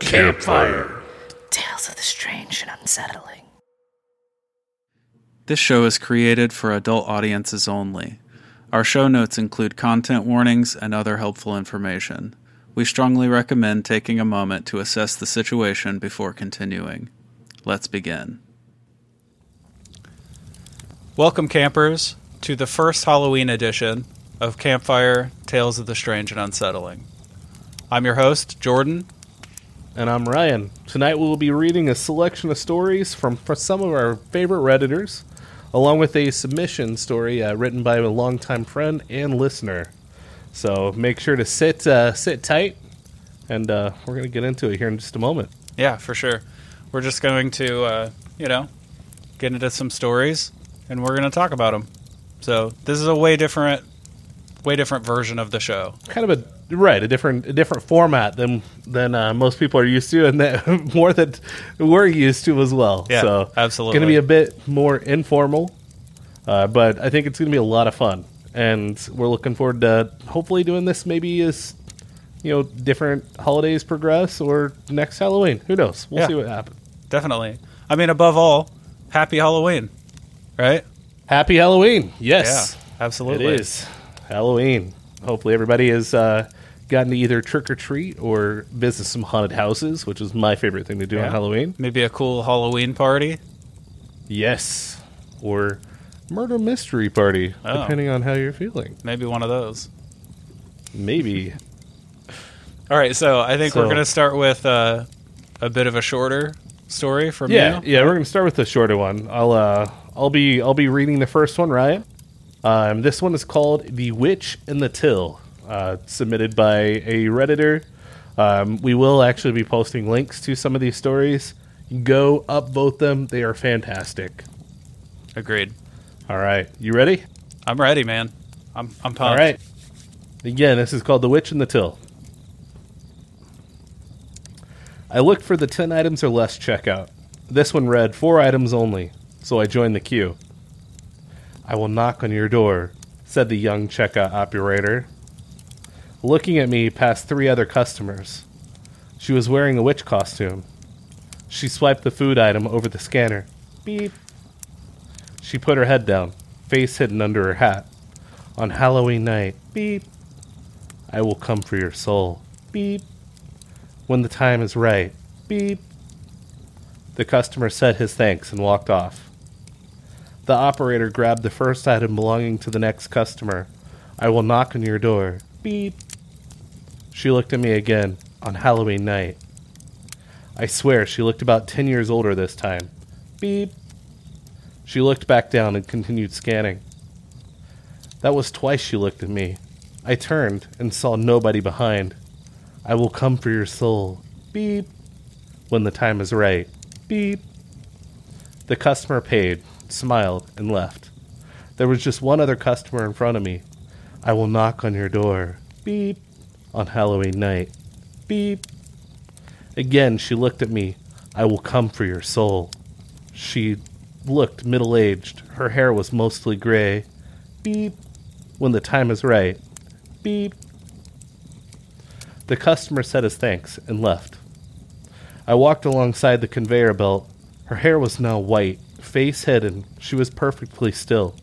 Campfire Tales of the Strange and Unsettling. This show is created for adult audiences only. Our show notes include content warnings and other helpful information. We strongly recommend taking a moment to assess the situation before continuing. Let's begin. Welcome, campers, to the first Halloween edition of Campfire Tales of the Strange and Unsettling. I'm your host, Jordan. And I'm Ryan. Tonight we will be reading a selection of stories from some of our favorite Redditors, along with a submission story written by a longtime friend and listener. So make sure to sit tight, and we're going to get into it here in just a moment. Yeah, for sure. We're just going to, get into some stories, and we're going to talk about them. So this is a way different version of the show. Kind of a different format than most people are used to, and that more than we're used to as well. Yeah, so absolutely, going to be a bit more informal, but I think it's going to be a lot of fun, and we're looking forward to hopefully doing this maybe as different holidays progress or next Halloween. Who knows? We'll see what happens. Definitely. I mean, above all, happy Halloween, right? Happy Halloween. Yes, yeah, absolutely. It is Halloween. Hopefully everybody has gotten to either trick or treat or visit some haunted houses, which is my favorite thing to do on Halloween. Maybe a cool Halloween party. Yes. Or murder mystery party, depending on how you're feeling. Maybe one of those. Maybe. All right, so I think we're going to start with a bit of a shorter story from you. Yeah, we're going to start with a shorter one. I'll be reading the first one, Ryan. This one is called The Witch in the Till, submitted by a Redditor. We will actually be posting links to some of these stories. Go upvote them. They are fantastic. Agreed. All right. You ready? I'm ready, man. I'm pumped. All right. Again, this is called The Witch in the Till. I looked for the 10 items or less checkout. This one read 4 items only, so I joined the queue. I will knock on your door, said the young checkout operator, looking at me past 3 other customers. She was wearing a witch costume. She swiped the food item over the scanner. Beep. She put her head down, face hidden under her hat. On Halloween night. Beep. I will come for your soul. Beep. When the time is right. Beep. The customer said his thanks and walked off. The operator grabbed the first item belonging to the next customer. I will knock on your door. Beep. She looked at me again on Halloween night. I swear she looked about 10 years older this time. Beep. She looked back down and continued scanning. That was twice she looked at me. I turned and saw nobody behind. I will come for your soul. Beep. When the time is right. Beep. The customer paid, smiled, and left. There was just one other customer in front of me. I will knock on your door. Beep. On Halloween night. Beep. Again, she looked at me. I will come for your soul. She looked middle-aged. Her hair was mostly gray. Beep. When the time is right. Beep. The customer said his thanks and left. I walked alongside the conveyor belt. Her hair was now white. Face hidden, she was perfectly still.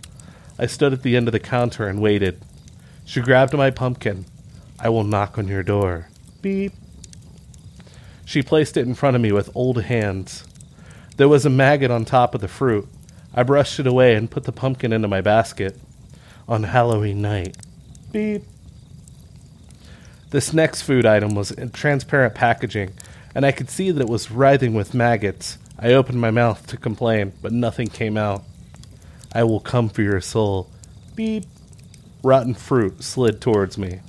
I stood at the end of the counter and waited. She grabbed my pumpkin. I will knock on your door. Beep. She placed it in front of me with old hands. There was a maggot on top of the fruit. I brushed it away and put the pumpkin into my basket. On Halloween night. Beep. This next food item was in transparent packaging, and I could see that it was writhing with maggots. I opened my mouth to complain, but nothing came out. I will come for your soul. Beep. Rotten fruit slid towards me.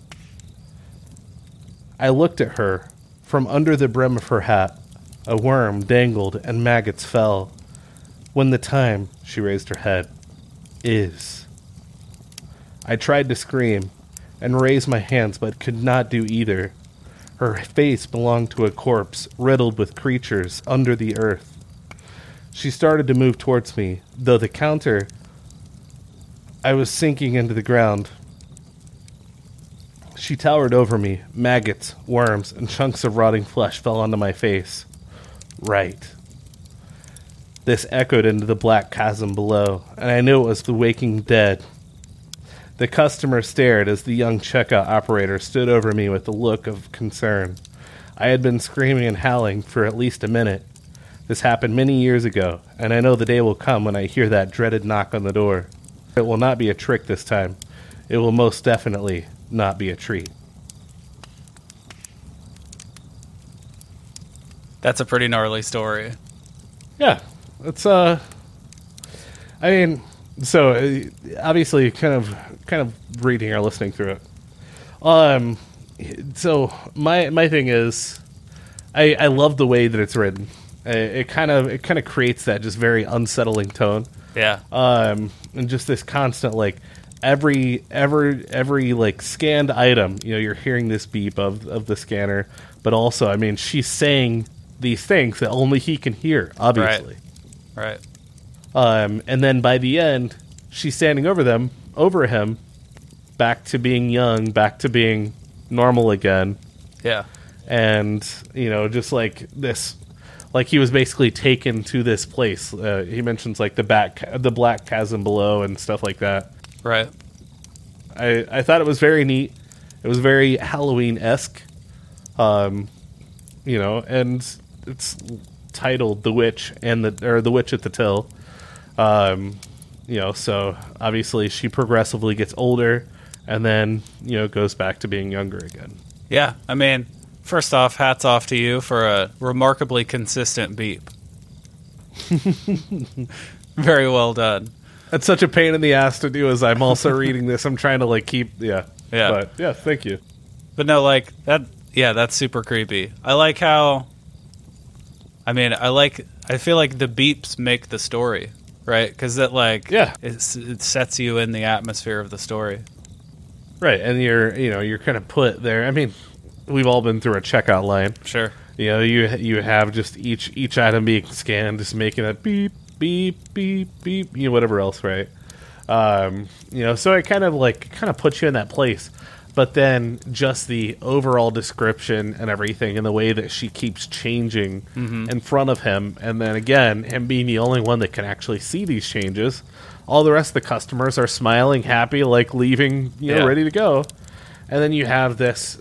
I looked at her. From under the brim of her hat, a worm dangled and maggots fell. When the time, she raised her head, is. I tried to scream and raise my hands, but could not do either. Her face belonged to a corpse riddled with creatures under the earth. She started to move towards me, though the counter, I was sinking into the ground. She towered over me. Maggots, worms, and chunks of rotting flesh fell onto my face. Right. This echoed into the black chasm below, and I knew it was the waking dead. The customer stared as the young checkout operator stood over me with a look of concern. I had been screaming and howling for at least a minute. This happened many years ago, and I know the day will come when I hear that dreaded knock on the door. It will not be a trick this time. It will most definitely not be a treat. That's a pretty gnarly story. Yeah. It's, I mean, so, obviously, kind of reading or listening through it. So, my thing is, I love the way that it's written. It kind of creates that just very unsettling tone. Yeah. And just this constant, like, every like, scanned item, you know, you're hearing this beep of the scanner, but also, I mean, she's saying these things that only he can hear, obviously. Right. And then by the end, she's standing over him, back to being young, back to being normal again. Yeah. And, you know, just like this, like he was basically taken to this place. He mentions like the black chasm below and stuff like that. Right. I thought it was very neat. It was very Halloween-esque. You know, and it's titled The Witch and The Witch at the Till. You know, so obviously she progressively gets older and then, you know, goes back to being younger again. Yeah, I mean, first off, hats off to you for a remarkably consistent beep. Very well done. That's such a pain in the ass to do as I'm also reading this. I'm trying to, like, keep, yeah. But, yeah, thank you. But no, like, that, yeah, that's super creepy. I like how, I mean, I feel like the beeps make the story. Right, because that, like, yeah, it sets you in the atmosphere of the story. Right, and you're kind of put there. I mean, we've all been through a checkout line. Sure. You know, you have just each item being scanned, just making a beep, beep, beep, beep, you know, whatever else, right? You know, so it kind of puts you in that place. But then just the overall description and everything and the way that she keeps changing in front of him. And then again, him being the only one that can actually see these changes. All the rest of the customers are smiling, happy, like leaving, you know, ready to go. And then you have this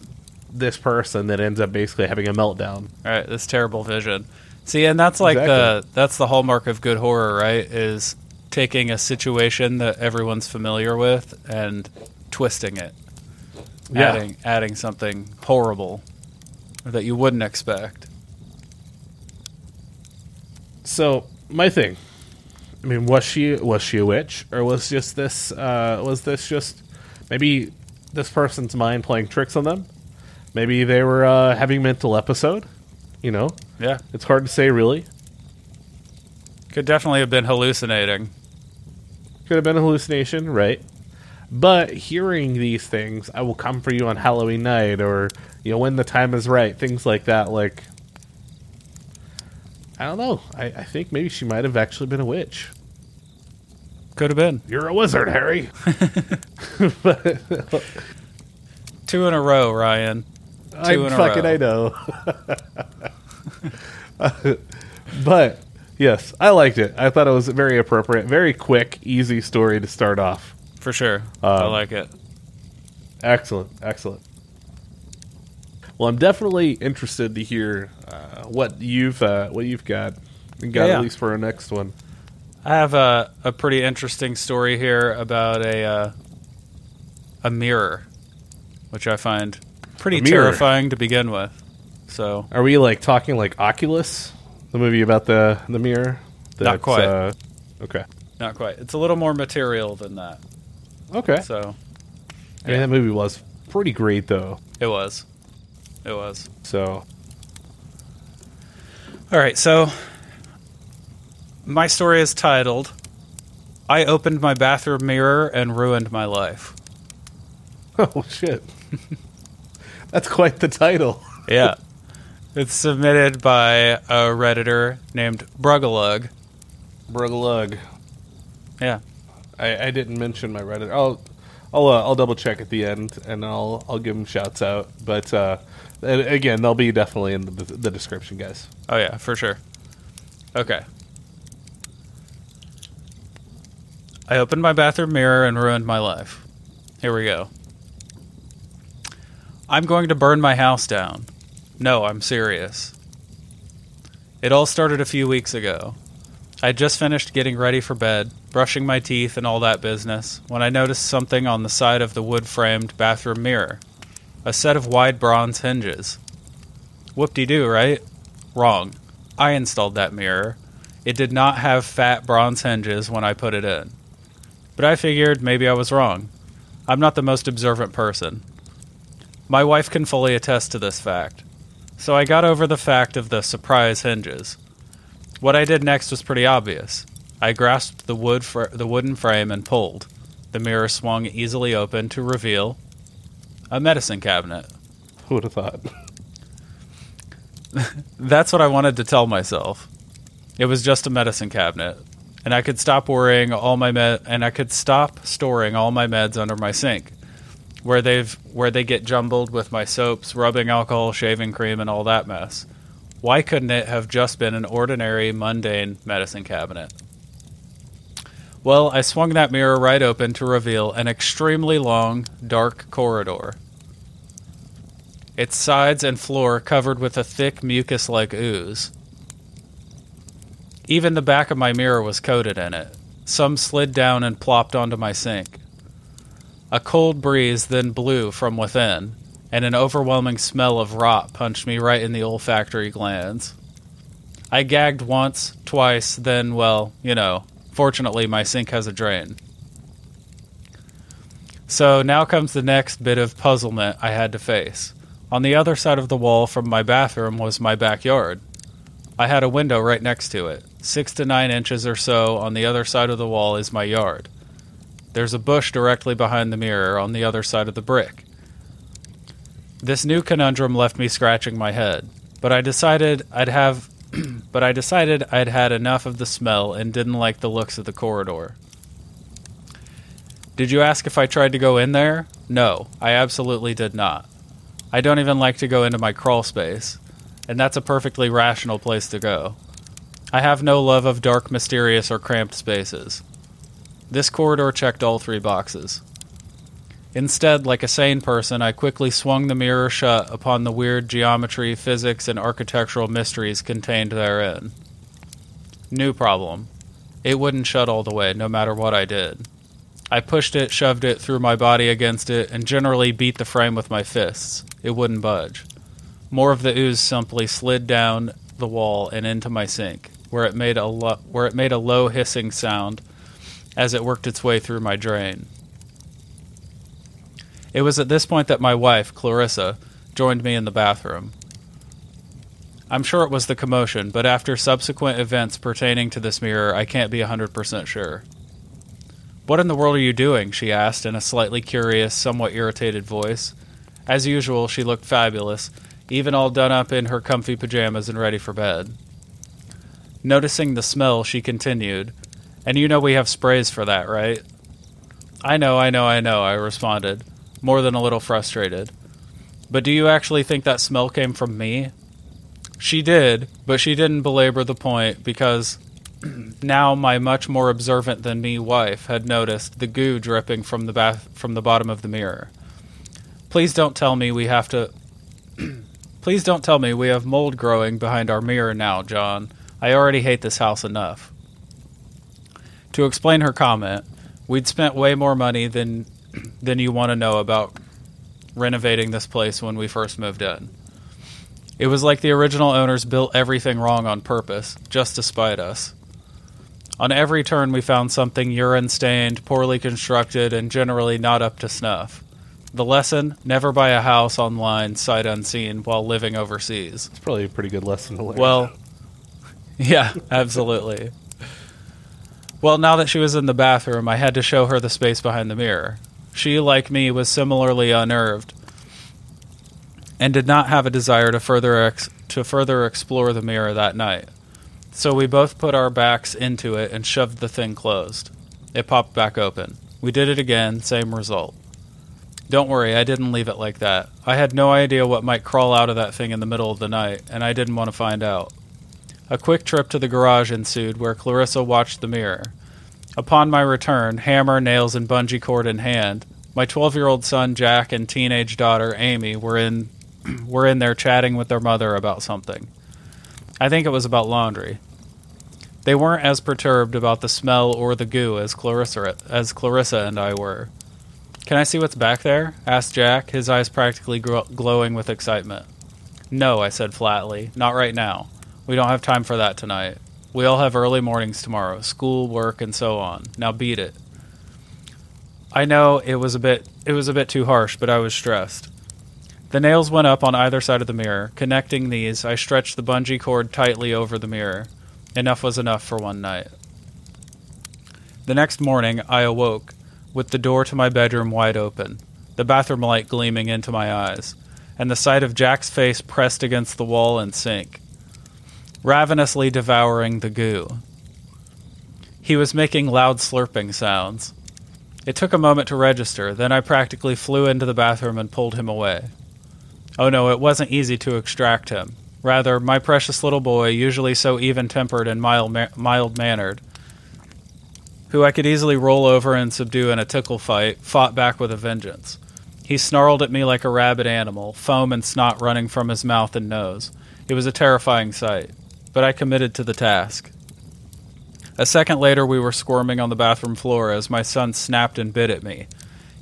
person that ends up basically having a meltdown. All right, this terrible vision. See, and that's like that's the hallmark of good horror, right? Is taking a situation that everyone's familiar with and twisting it. Yeah. Adding something horrible that you wouldn't expect. So my thing, I mean, was she a witch, or was just this? Was this just maybe this person's mind playing tricks on them? Maybe they were having a mental episode. You know? Yeah. It's hard to say, really. Could definitely have been hallucinating. Could have been a hallucination, right? But hearing these things, I will come for you on Halloween night, or, you know, when the time is right, things like that. Like, I don't know. I think maybe she might have actually been a witch. Could have been. You're a wizard, Harry. But, two in a row, Ryan. I know. But, yes, I liked it. I thought it was very appropriate. Very quick, easy story to start off. For sure. I like it. Excellent. Well, I'm definitely interested to hear what you've got at least for our next one. I have a pretty interesting story here about a mirror, which I find pretty terrifying to begin with. So, are we like talking like Oculus, the movie about the mirror? Not quite. Okay. Not quite. It's a little more material than that. Okay. So, yeah. I mean, that movie was pretty great, though. It was. It was. So. All right. So, my story is titled, I Opened My Bathroom Mirror and Ruined My Life. Oh, shit. That's quite the title. Yeah. It's submitted by a Redditor named Bruggalug. Bruggalug. Yeah. I didn't mention my Reddit. I'll double check at the end, and I'll give them shouts out. But again, they'll be definitely in the description, guys. Oh yeah, for sure. Okay. I opened my bathroom mirror and ruined my life. Here we go. I'm going to burn my house down. No, I'm serious. It all started a few weeks ago. I just finished getting ready for bed, brushing my teeth and all that business, when I noticed something on the side of the wood-framed bathroom mirror. A set of wide bronze hinges. Whoop-de-doo, right? Wrong. I installed that mirror. It did not have fat bronze hinges when I put it in. But I figured maybe I was wrong. I'm not the most observant person. My wife can fully attest to this fact. So I got over the fact of the surprise hinges. What I did next was pretty obvious. I grasped the wooden frame and pulled. The mirror swung easily open to reveal a medicine cabinet. Who would have thought? That's what I wanted to tell myself. It was just a medicine cabinet, and I could stop storing all my meds under my sink, where they get jumbled with my soaps, rubbing alcohol, shaving cream, and all that mess. Why couldn't it have just been an ordinary, mundane medicine cabinet? Well, I swung that mirror right open to reveal an extremely long, dark corridor. Its sides and floor covered with a thick mucus-like ooze. Even the back of my mirror was coated in it. Some slid down and plopped onto my sink. A cold breeze then blew from within, and an overwhelming smell of rot punched me right in the olfactory glands. I gagged once, twice, then, well, you know, fortunately my sink has a drain. So now comes the next bit of puzzlement I had to face. On the other side of the wall from my bathroom was my backyard. I had a window right next to it. 6 to 9 inches or so on the other side of the wall is my yard. There's a bush directly behind the mirror on the other side of the brick. This new conundrum left me scratching my head, but I decided I'd had enough of the smell and didn't like the looks of the corridor. Did you ask if I tried to go in there? No, I absolutely did not. I don't even like to go into my crawl space, and that's a perfectly rational place to go. I have no love of dark, mysterious, or cramped spaces. This corridor checked all 3 boxes. Instead, like a sane person, I quickly swung the mirror shut upon the weird geometry, physics, and architectural mysteries contained therein. New problem. It wouldn't shut all the way, no matter what I did. I pushed it, shoved it, threw my body against it, and generally beat the frame with my fists. It wouldn't budge. More of the ooze simply slid down the wall and into my sink, where it made a low hissing sound as it worked its way through my drain. It was at this point that my wife, Clarissa, joined me in the bathroom. I'm sure it was the commotion, but after subsequent events pertaining to this mirror, I can't be 100% sure. What in the world are you doing? She asked in a slightly curious, somewhat irritated voice. As usual, she looked fabulous, even all done up in her comfy pajamas and ready for bed. Noticing the smell, she continued, and you know we have sprays for that, right? I know, I responded, more than a little frustrated. But do you actually think that smell came from me? She did, but she didn't belabor the point because now my much more observant than me wife had noticed the goo dripping from the bottom of the mirror. Please don't tell me we have mold growing behind our mirror now, John. I already hate this house enough. To explain her comment, we'd spent way more money than you want to know about renovating this place when we first moved in. It was like the original owners built everything wrong on purpose, just to spite us. On every turn, we found something urine-stained, poorly constructed, and generally not up to snuff. The lesson, never buy a house online, sight unseen, while living overseas. It's probably a pretty good lesson to learn. Well, yeah, absolutely. Well, now that she was in the bathroom, I had to show her the space behind the mirror. She, like me, was similarly unnerved and did not have a desire to further explore the mirror that night. So we both put our backs into it and shoved the thing closed. It popped back open. We did it again, same result. Don't worry, I didn't leave it like that. I had no idea what might crawl out of that thing in the middle of the night, and I didn't want to find out. A quick trip to the garage ensued, where Clarissa watched the mirror. Upon my return, hammer, nails, and bungee cord in hand, my 12-year-old son Jack and teenage daughter Amy were in there chatting with their mother about something. I think it was about laundry. They weren't as perturbed about the smell or the goo as Clarissa and I were. "Can I see what's back there?" asked Jack, his eyes practically glowing with excitement. "No," I said flatly. "Not right now. We don't have time for that tonight. We all have early mornings tomorrow. School, work, and so on. Now beat it." I know it was a bit too harsh, but I was stressed. The nails went up on either side of the mirror. Connecting these, I stretched the bungee cord tightly over the mirror. Enough was enough for one night. The next morning, I awoke, with the door to my bedroom wide open, the bathroom light gleaming into my eyes, and the sight of Jack's face pressed against the wall and sink, ravenously devouring the goo. He was making loud slurping sounds. It took a moment to register, then I practically flew into the bathroom and pulled him away. Oh no, it wasn't easy to extract him. Rather, my precious little boy, usually so even-tempered and mild-mannered, who I could easily roll over and subdue in a tickle fight, fought back with a vengeance. He snarled at me like a rabid animal, foam and snot running from his mouth and nose. It was a terrifying sight, but I committed to the task. A second later, we were squirming on the bathroom floor as my son snapped and bit at me.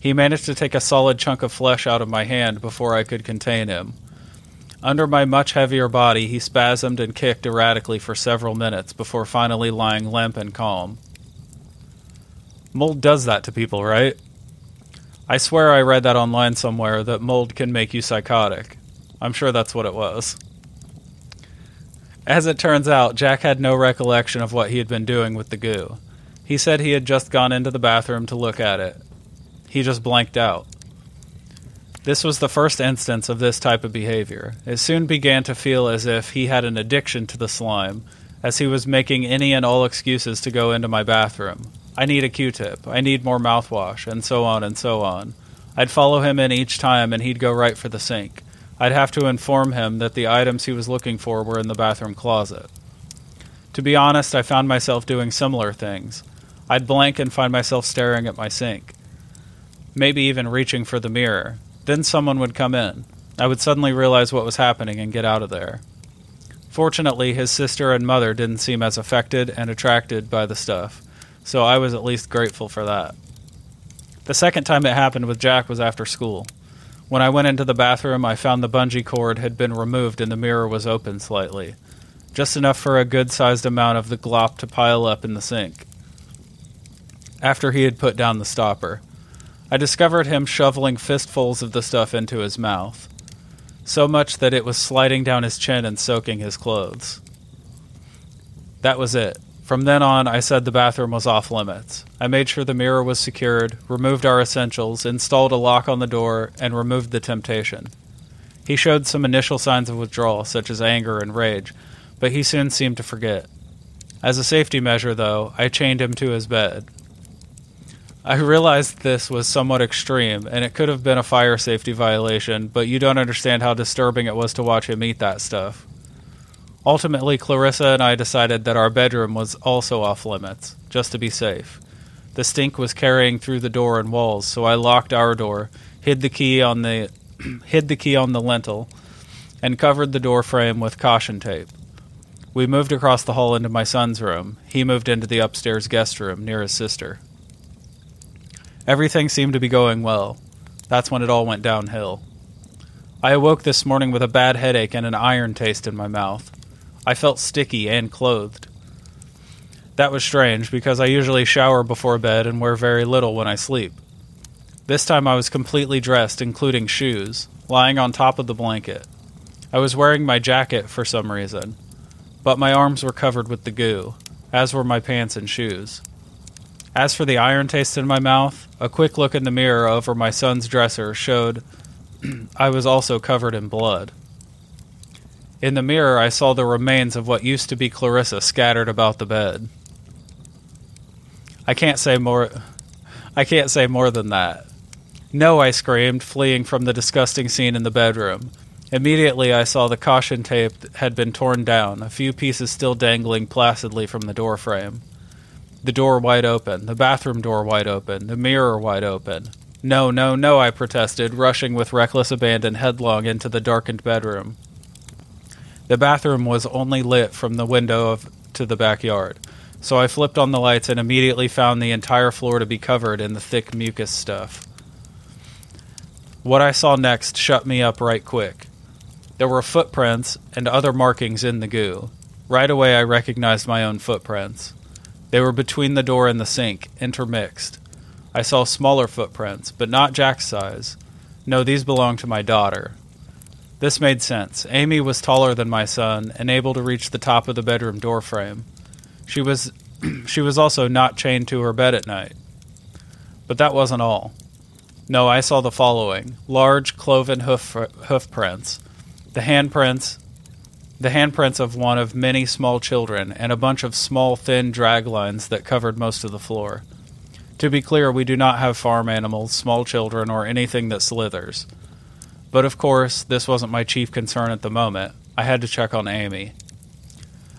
He managed to take a solid chunk of flesh out of my hand before I could contain him. Under my much heavier body, he spasmed and kicked erratically for several minutes before finally lying limp and calm. Mold does that to people, right? I swear I read that online somewhere, that mold can make you psychotic. I'm sure that's what it was. As it turns out, Jack had no recollection of what he had been doing with the goo. He said he had just gone into the bathroom to look at it. He just blanked out. This was the first instance of this type of behavior. It soon began to feel as if he had an addiction to the slime, as he was making any and all excuses to go into my bathroom. I need a Q-tip. I need more mouthwash, and so on and so on. I'd follow him in each time, and he'd go right for the sink. I'd have to inform him that the items he was looking for were in the bathroom closet. To be honest, I found myself doing similar things. I'd blank and find myself staring at my sink, maybe even reaching for the mirror. Then someone would come in. I would suddenly realize what was happening and get out of there. Fortunately, his sister and mother didn't seem as affected and attracted by the stuff, so I was at least grateful for that. The second time it happened with Jack was after school. When I went into the bathroom, I found the bungee cord had been removed and the mirror was open slightly, just enough for a good-sized amount of the glop to pile up in the sink, after he had put down the stopper. I discovered him shoveling fistfuls of the stuff into his mouth, so much that it was sliding down his chin and soaking his clothes. That was it. From then on, I said the bathroom was off limits. I made sure the mirror was secured, removed our essentials, installed a lock on the door, and removed the temptation. He showed some initial signs of withdrawal, such as anger and rage, but he soon seemed to forget. As a safety measure, though, I chained him to his bed. I realized this was somewhat extreme, and it could have been a fire safety violation, but you don't understand how disturbing it was to watch him eat that stuff. Ultimately, Clarissa and I decided that our bedroom was also off limits, just to be safe. The stink was carrying through the door and walls, so I locked our door, hid the key on the lintel, and covered the door frame with caution tape. We moved across the hall into my son's room. He moved into the upstairs guest room near his sister. Everything seemed to be going well. That's when it all went downhill. I awoke this morning with a bad headache and an iron taste in my mouth. I felt sticky and clothed. That was strange because I usually shower before bed and wear very little when I sleep. This time I was completely dressed, including shoes, lying on top of the blanket. I was wearing my jacket for some reason, but my arms were covered with the goo, as were my pants and shoes. As for the iron taste in my mouth, a quick look in the mirror over my son's dresser showed I was also covered in blood. In the mirror, I saw the remains of what used to be Clarissa scattered about the bed. I can't say more than that. No, I screamed, fleeing from the disgusting scene in the bedroom. Immediately, I saw the caution tape had been torn down, a few pieces still dangling placidly from the door frame. The door wide open, the bathroom door wide open, the mirror wide open. No, no, no, I protested, rushing with reckless abandon headlong into the darkened bedroom. The bathroom was only lit from the window to the backyard, so I flipped on the lights and immediately found the entire floor to be covered in the thick mucus stuff. What I saw next shut me up right quick. There were footprints and other markings in the goo. Right away I recognized my own footprints. They were between the door and the sink, intermixed. I saw smaller footprints, but not Jack's size. No, these belonged to my daughter. This made sense. Amy was taller than my son and able to reach the top of the bedroom door frame. She was also not chained to her bed at night. But that wasn't all. No, I saw the following. Large cloven hoof prints. The handprints of one of many small children, and a bunch of small, thin drag lines that covered most of the floor. To be clear, we do not have farm animals, small children, or anything that slithers. But of course, this wasn't my chief concern at the moment. I had to check on Amy.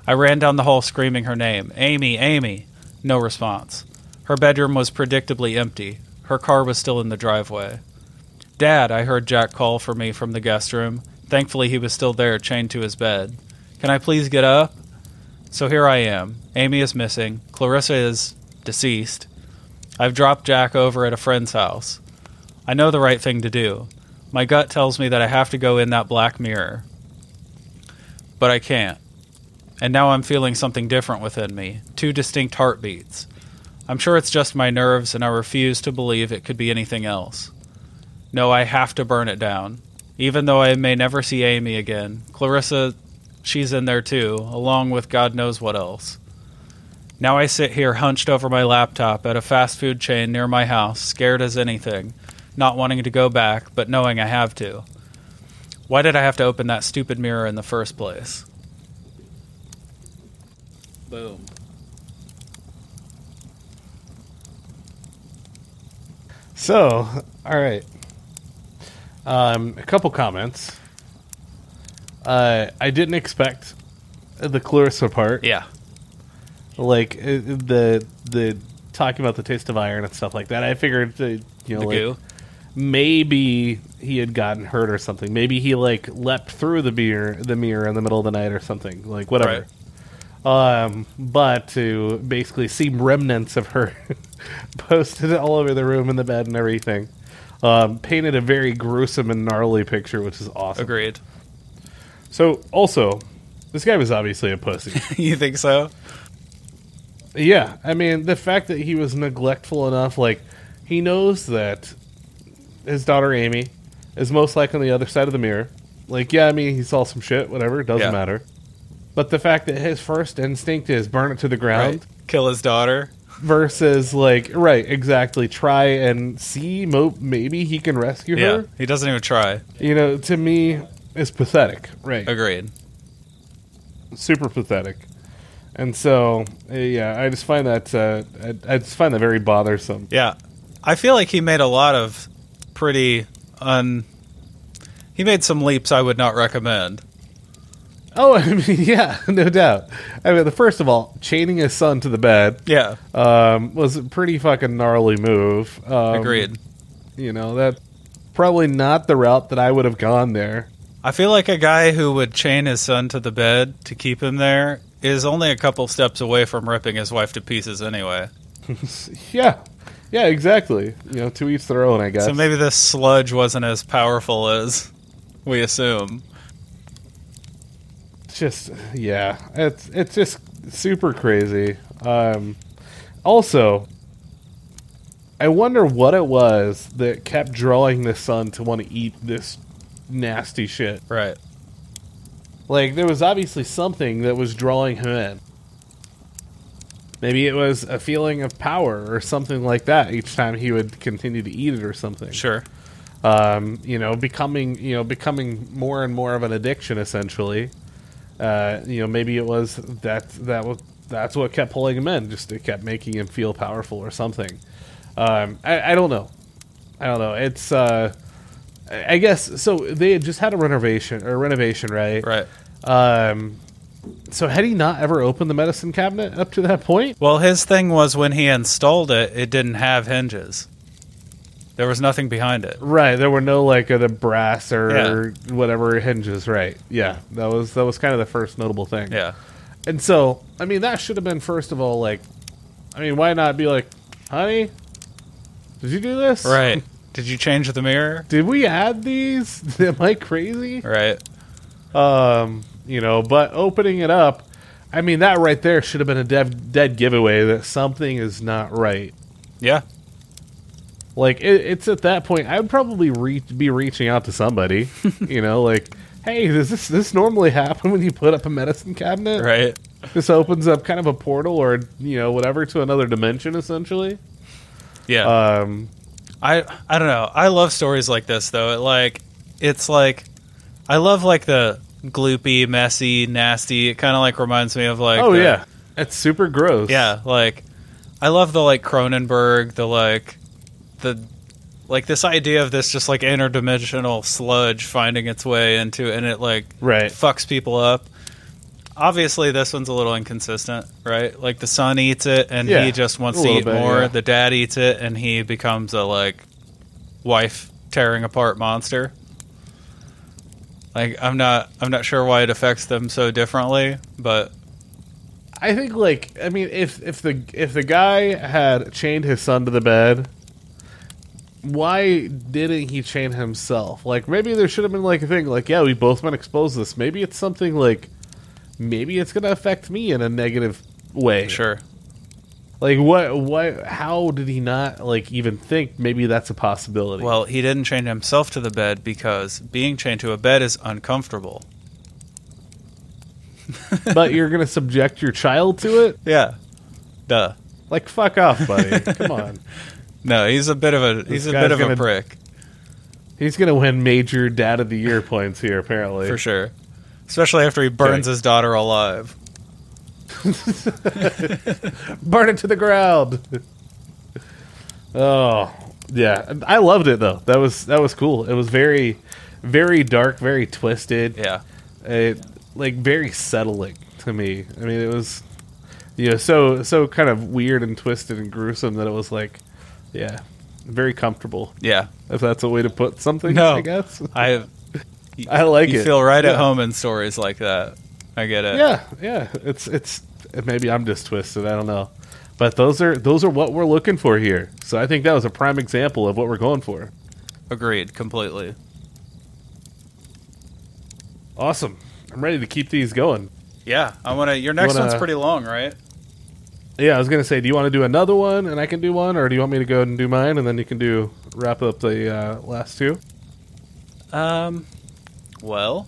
I ran down the hall screaming her name. Amy, Amy! No response. Her bedroom was predictably empty. Her car was still in the driveway. Dad, I heard Jack call for me from the guest room. Thankfully, he was still there, chained to his bed. Can I please get up? So here I am. Amy is missing. Clarissa is deceased. I've dropped Jack over at a friend's house. I know the right thing to do. My gut tells me that I have to go in that black mirror. But I can't. And now I'm feeling something different within me. Two distinct heartbeats. I'm sure it's just my nerves, and I refuse to believe it could be anything else. No, I have to burn it down. Even though I may never see Amy again, Clarissa, she's in there too, along with God knows what else. Now I sit here hunched over my laptop at a fast food chain near my house, scared as anything, not wanting to go back, but knowing I have to. Why did I have to open that stupid mirror in the first place? Boom. So, all right. A couple comments. I didn't expect the Clarissa part. Yeah. Like, the talking about the taste of iron and stuff like that. I figured, goo. Maybe he had gotten hurt or something. Maybe he, leapt through the mirror in the middle of the night or something. Like, whatever. Right. But to basically see remnants of her posted all over the room and the bed and everything. Painted a very gruesome and gnarly picture, which is awesome. Agreed. So, also, this guy was obviously a pussy. You think so? Yeah. I mean, the fact that he was neglectful enough, he knows that his daughter Amy is most likely on the other side of the mirror. He saw some shit, whatever, it doesn't matter. But the fact that his first instinct is burn it to the ground. Right. Kill his daughter. Versus, right, exactly. Try and see, maybe he can rescue her. Yeah, he doesn't even try. To me, it's pathetic. Right. Agreed. Super pathetic. And so, yeah, I just find that I just find that very bothersome. Yeah. I feel like he made a lot of he made some leaps I would not recommend. Oh, I mean, yeah, no doubt. I mean, first of all, chaining his son to the bed was a pretty fucking gnarly move. Agreed. That's probably not the route that I would have gone there. I feel like a guy who would chain his son to the bed to keep him there is only a couple steps away from ripping his wife to pieces anyway. Yeah, exactly. To each their own, I guess. So maybe this sludge wasn't as powerful as we assume. It's just super crazy. Also, I wonder what it was that kept drawing the son to want to eat this nasty shit. Right. Like, there was obviously something that was drawing him in. Maybe it was a feeling of power or something like that each time he would continue to eat it or something. Sure. Becoming more and more of an addiction, essentially. Maybe it was that's what kept pulling him in. Just it kept making him feel powerful or something. I don't know. It's, I guess, so they had just had a renovation, right? Right. So had he not ever opened the medicine cabinet up to that point? Well, his thing was when he installed it, it didn't have hinges. There was nothing behind it. Right. There were no the brass or whatever hinges. Right. Yeah. That was kind of the first notable thing. Yeah. And so, I mean, that should have been, first of all, why not be like, honey, did you do this? Right. Did you change the mirror? Did we add these? Am I crazy? Right. But opening it up, I mean, that right there should have been a dead giveaway that something is not right. Yeah. It's at that point, I would probably be reaching out to somebody, hey, does this normally happen when you put up a medicine cabinet? Right. This opens up kind of a portal or, whatever to another dimension, essentially. Yeah. I don't know. I love stories like this, though. I love, the gloopy, messy, nasty. It kind of reminds me of yeah, it's super gross. Yeah, I love the Cronenberg, the this idea of this just interdimensional sludge finding its way into, and it fucks people up. Obviously, this one's a little inconsistent, right? The son eats it, and he just wants to eat more. Yeah. The dad eats it, and he becomes a wife tearing apart monster. I'm not sure why it affects them so differently, but I think if the guy had chained his son to the bed, why didn't he chain himself? Maybe there should have been a thing we've both been exposed to this. Maybe it's something maybe it's going to affect me in a negative way. Sure. How did he not, even think maybe that's a possibility? Well, he didn't chain himself to the bed because being chained to a bed is uncomfortable. But you're going to subject your child to it? Yeah. Duh. Fuck off, buddy. Come on. No, he's a bit of a prick. He's going to win major Dad of the Year points here, apparently. For sure. Especially after he burns his daughter alive. Burn it to the ground. Oh yeah, I loved it though. That was cool. It was very, very dark, very twisted. Yeah, it, very settling to me. I mean, it was so kind of weird and twisted and gruesome that it was very comfortable. Yeah, if that's a way to put something. No, I guess I like you it. You feel right at home in stories like that. I get it. Yeah. It's maybe I'm just twisted. I don't know, but those are what we're looking for here. So I think that was a prime example of what we're going for. Agreed, completely. Awesome. I'm ready to keep these going. Yeah, I want to. Your next one's pretty long, right? Yeah, I was gonna say, do you want to do another one, and I can do one, or do you want me to go and do mine, and then you can wrap up the last two? Well.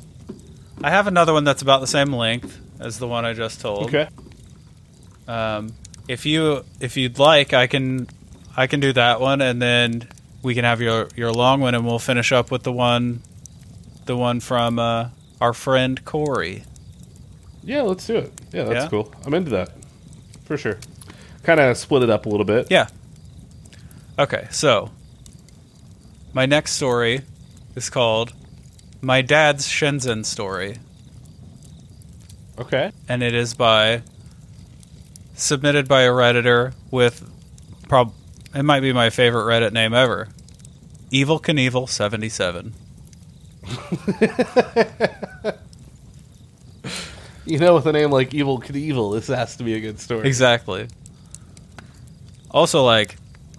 I have another one that's about the same length as the one I just told. Okay. If you'd like, I can do that one, and then we can have your long one, and we'll finish up with the one from our friend Corey. Yeah, let's do it. Yeah, that's cool. I'm into that for sure. Kind of split it up a little bit. Yeah. Okay, so my next story is called My Dad's Shenzhen Story. Okay. And it is submitted by a Redditor with it might be my favorite Reddit name ever. Evil Knievel 77. With a name like Evil Knievel, this has to be a good story. Exactly. Also,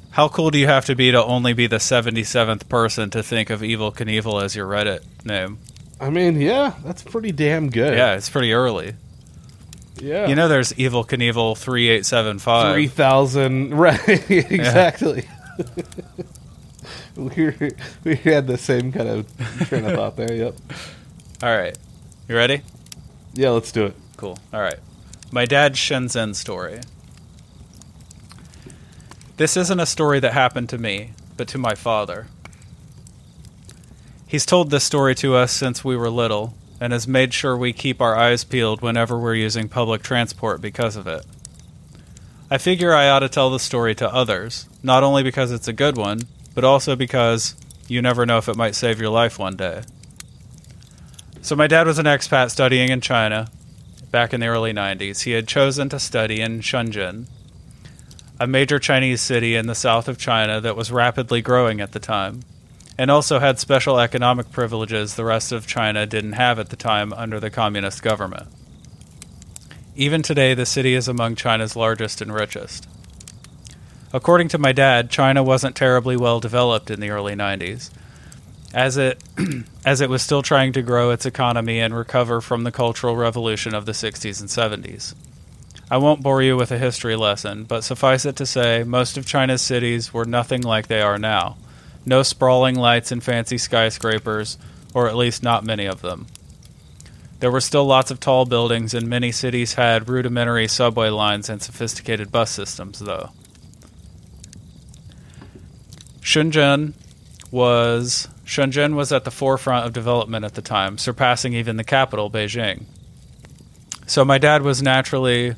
how cool do you have to be to only be the 77th person to think of Evil Knievel as your Reddit name? I mean, yeah, that's pretty damn good. Yeah, it's pretty early. Yeah. You know there's Evel Knievel 3875. 3,000. Right. Exactly. Yeah. We had the same kind of train of thought there. Yep. All right. You ready? Yeah, let's do it. Cool. All right. My dad's Shenzhen story. This isn't a story that happened to me, but to my father. He's told this story to us since we were little and has made sure we keep our eyes peeled whenever we're using public transport because of it. I figure I ought to tell the story to others, not only because it's a good one, but also because you never know if it might save your life one day. So my dad was an expat studying in China back in the early 90s. He had chosen to study in Shenzhen, a major Chinese city in the south of China that was rapidly growing at the time, and also had special economic privileges the rest of China didn't have at the time under the communist government. Even today, the city is among China's largest and richest. According to my dad, China wasn't terribly well developed in the early 90s, as it was still trying to grow its economy and recover from the Cultural Revolution of the 60s and 70s. I won't bore you with a history lesson, but suffice it to say, most of China's cities were nothing like they are now. No sprawling lights and fancy skyscrapers, or at least not many of them. There were still lots of tall buildings, and many cities had rudimentary subway lines and sophisticated bus systems, though. Shenzhen was at the forefront of development at the time, surpassing even the capital, Beijing. So my dad naturally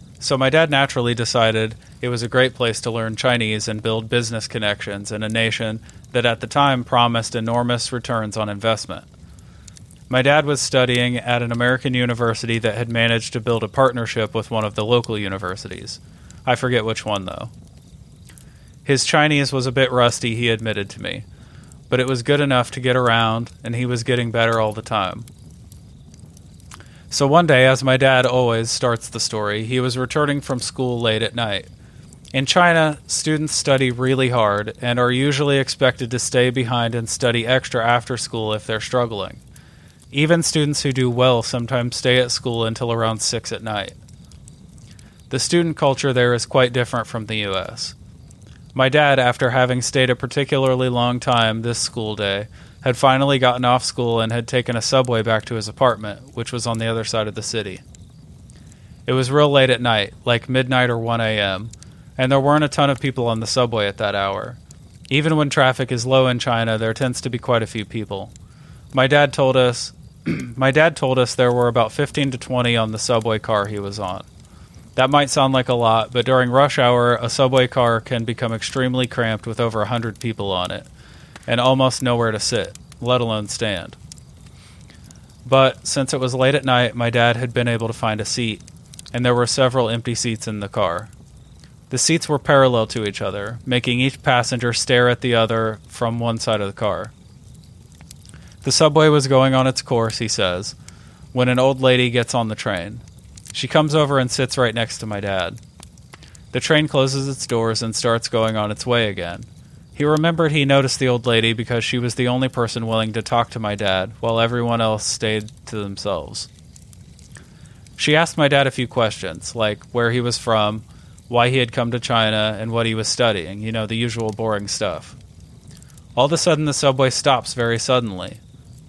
decided it was a great place to learn Chinese and build business connections in a nation that at the time promised enormous returns on investment. My dad was studying at an American university that had managed to build a partnership with one of the local universities. I forget which one, though. His Chinese was a bit rusty, he admitted to me, but it was good enough to get around, and he was getting better all the time. So one day, as my dad always starts the story, he was returning from school late at night. In China, students study really hard and are usually expected to stay behind and study extra after school if they're struggling. Even students who do well sometimes stay at school until around 6 at night. The student culture there is quite different from the U.S. My dad, after having stayed a particularly long time this school day, had finally gotten off school and had taken a subway back to his apartment, which was on the other side of the city. It was real late at night, like midnight or 1 a.m., and there weren't a ton of people on the subway at that hour. Even when traffic is low in China, there tends to be quite a few people. My dad told us there were about 15 to 20 on the subway car he was on. That might sound like a lot, but during rush hour, a subway car can become extremely cramped with over 100 people on it, and almost nowhere to sit, let alone stand. But since it was late at night, my dad had been able to find a seat, and there were several empty seats in the car. The seats were parallel to each other, making each passenger stare at the other from one side of the car. The subway was going on its course, he says, when an old lady gets on the train. She comes over and sits right next to my dad. The train closes its doors and starts going on its way again. He remembered he noticed the old lady because she was the only person willing to talk to my dad, while everyone else stayed to themselves. She asked my dad a few questions, like where he was from, why he had come to China, and what he was studying, you know, the usual boring stuff. All of a sudden, the subway stops very suddenly.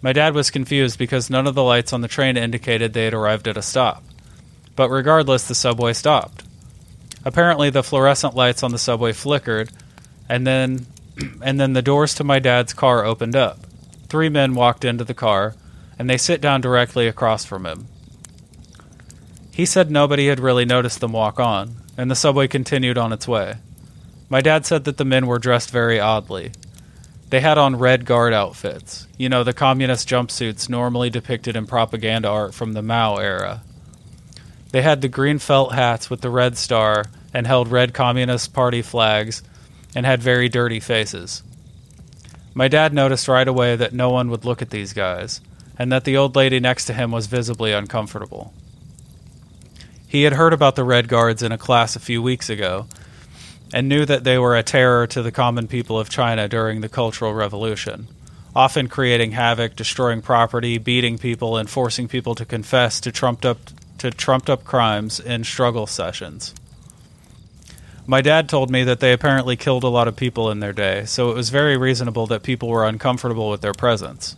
My dad was confused because none of the lights on the train indicated they had arrived at a stop. But regardless, the subway stopped. Apparently, the fluorescent lights on the subway flickered, and then the doors to my dad's car opened up. 3 men walked into the car, and they sit down directly across from him. He said nobody had really noticed them walk on, and the subway continued on its way. My dad said that the men were dressed very oddly. They had on red guard outfits, you know, the communist jumpsuits normally depicted in propaganda art from the Mao era. They had the green felt hats with the red star and held red Communist Party flags, and had very dirty faces. My dad noticed right away that no one would look at these guys, and that the old lady next to him was visibly uncomfortable. He had heard about the Red Guards in a class a few weeks ago, and knew that they were a terror to the common people of China during the Cultural Revolution, often creating havoc, destroying property, beating people, and forcing people to confess to trumped-up to trumped-up crimes and struggle sessions. My dad told me that they apparently killed a lot of people in their day, so it was very reasonable that people were uncomfortable with their presence.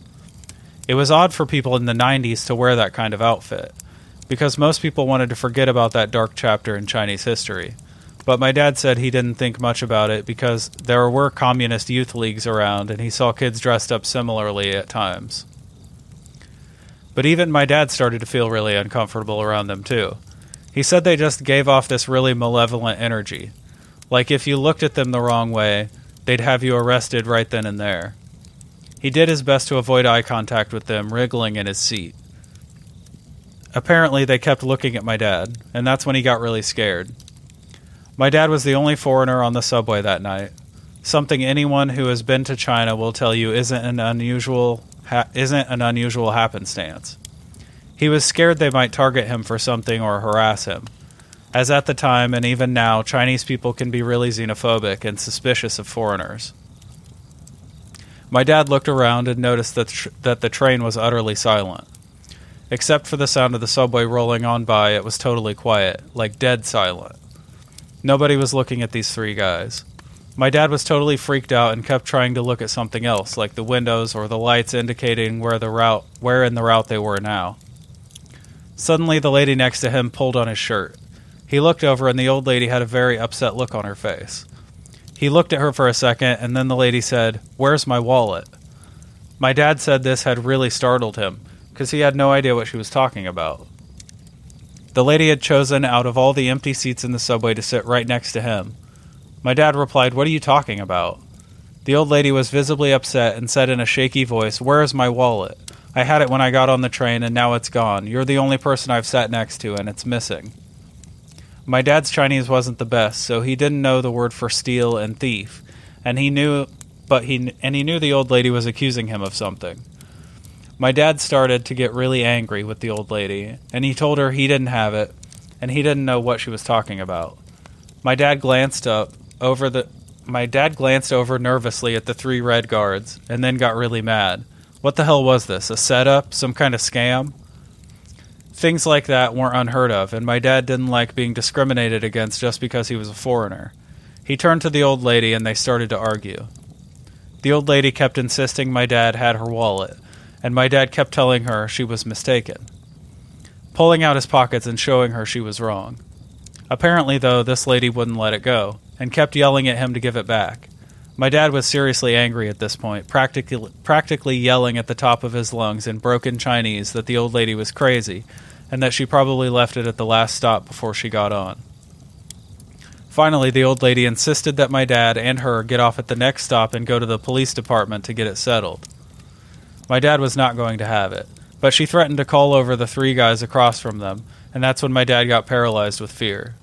It was odd for people in the 90s to wear that kind of outfit, because most people wanted to forget about that dark chapter in Chinese history. But my dad said he didn't think much about it because there were communist youth leagues around and he saw kids dressed up similarly at times. But even my dad started to feel really uncomfortable around them too. He said they just gave off this really malevolent energy. Like if you looked at them the wrong way, they'd have you arrested right then and there. He did his best to avoid eye contact with them, wriggling in his seat. Apparently, they kept looking at my dad, and that's when he got really scared. My dad was the only foreigner on the subway that night, something anyone who has been to China will tell you isn't an unusual happenstance. He was scared they might target him for something or harass him, as at the time and even now, Chinese people can be really xenophobic and suspicious of foreigners. My dad looked around and noticed that the train was utterly silent. Except for the sound of the subway rolling on by, it was totally quiet, like dead silent. Nobody was looking at these three guys. My dad was totally freaked out and kept trying to look at something else, like the windows or the lights indicating where in the route they were now. Suddenly, the lady next to him pulled on his shirt. He looked over, and the old lady had a very upset look on her face. He looked at her for a second, and then the lady said, "Where's my wallet?" My dad said this had really startled him, because he had no idea what she was talking about. The lady had chosen out of all the empty seats in the subway to sit right next to him. My dad replied, "What are you talking about?" The old lady was visibly upset and said in a shaky voice, "Where's my wallet? I had it when I got on the train and now it's gone. You're the only person I've sat next to and it's missing." My dad's Chinese wasn't the best, so he didn't know the word for steal and thief, and he knew the old lady was accusing him of something. My dad started to get really angry with the old lady, and he told her he didn't have it, and he didn't know what she was talking about. My dad glanced over nervously at the three red guards, and then got really mad. What the hell was this? A setup? Some kind of scam? Things like that weren't unheard of, and my dad didn't like being discriminated against just because he was a foreigner. He turned to the old lady, and they started to argue. The old lady kept insisting my dad had her wallet, and my dad kept telling her she was mistaken, pulling out his pockets and showing her she was wrong. Apparently, though, this lady wouldn't let it go, and kept yelling at him to give it back. My dad was seriously angry at this point, practically yelling at the top of his lungs in broken Chinese that the old lady was crazy, and that she probably left it at the last stop before she got on. Finally, the old lady insisted that my dad and her get off at the next stop and go to the police department to get it settled. My dad was not going to have it, but she threatened to call over the three guys across from them, and that's when my dad got paralyzed with fear.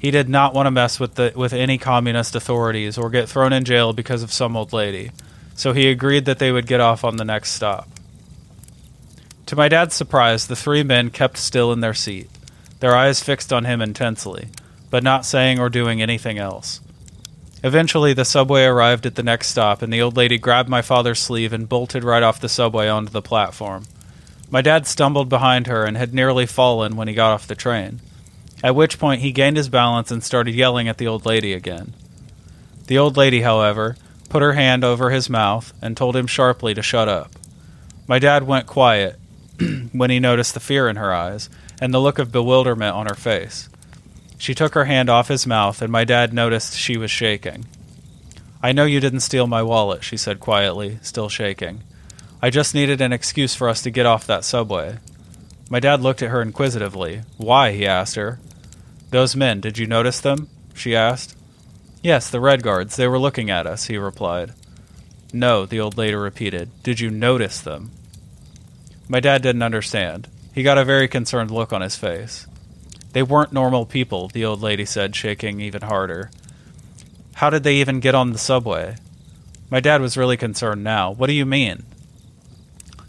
He did not want to mess with any communist authorities or get thrown in jail because of some old lady, so he agreed that they would get off on the next stop. To my dad's surprise, the three men kept still in their seat, their eyes fixed on him intensely, but not saying or doing anything else. Eventually, the subway arrived at the next stop, and the old lady grabbed my father's sleeve and bolted right off the subway onto the platform. My dad stumbled behind her and had nearly fallen when he got off the train, at which point he gained his balance and started yelling at the old lady again. The old lady, however, put her hand over his mouth and told him sharply to shut up. My dad went quiet when he noticed the fear in her eyes and the look of bewilderment on her face. She took her hand off his mouth, and my dad noticed she was shaking. "I know you didn't steal my wallet," she said quietly, still shaking. "I just needed an excuse for us to get off that subway." My dad looked at her inquisitively. "Why?" he asked her. "Those men, did you notice them?" she asked. "Yes, the red guards. They were looking at us," he replied. "No," the old lady repeated. "Did you notice them?" My dad didn't understand. He got a very concerned look on his face. "They weren't normal people," the old lady said, shaking even harder. "How did they even get on the subway?" My dad was really concerned now. "What do you mean?"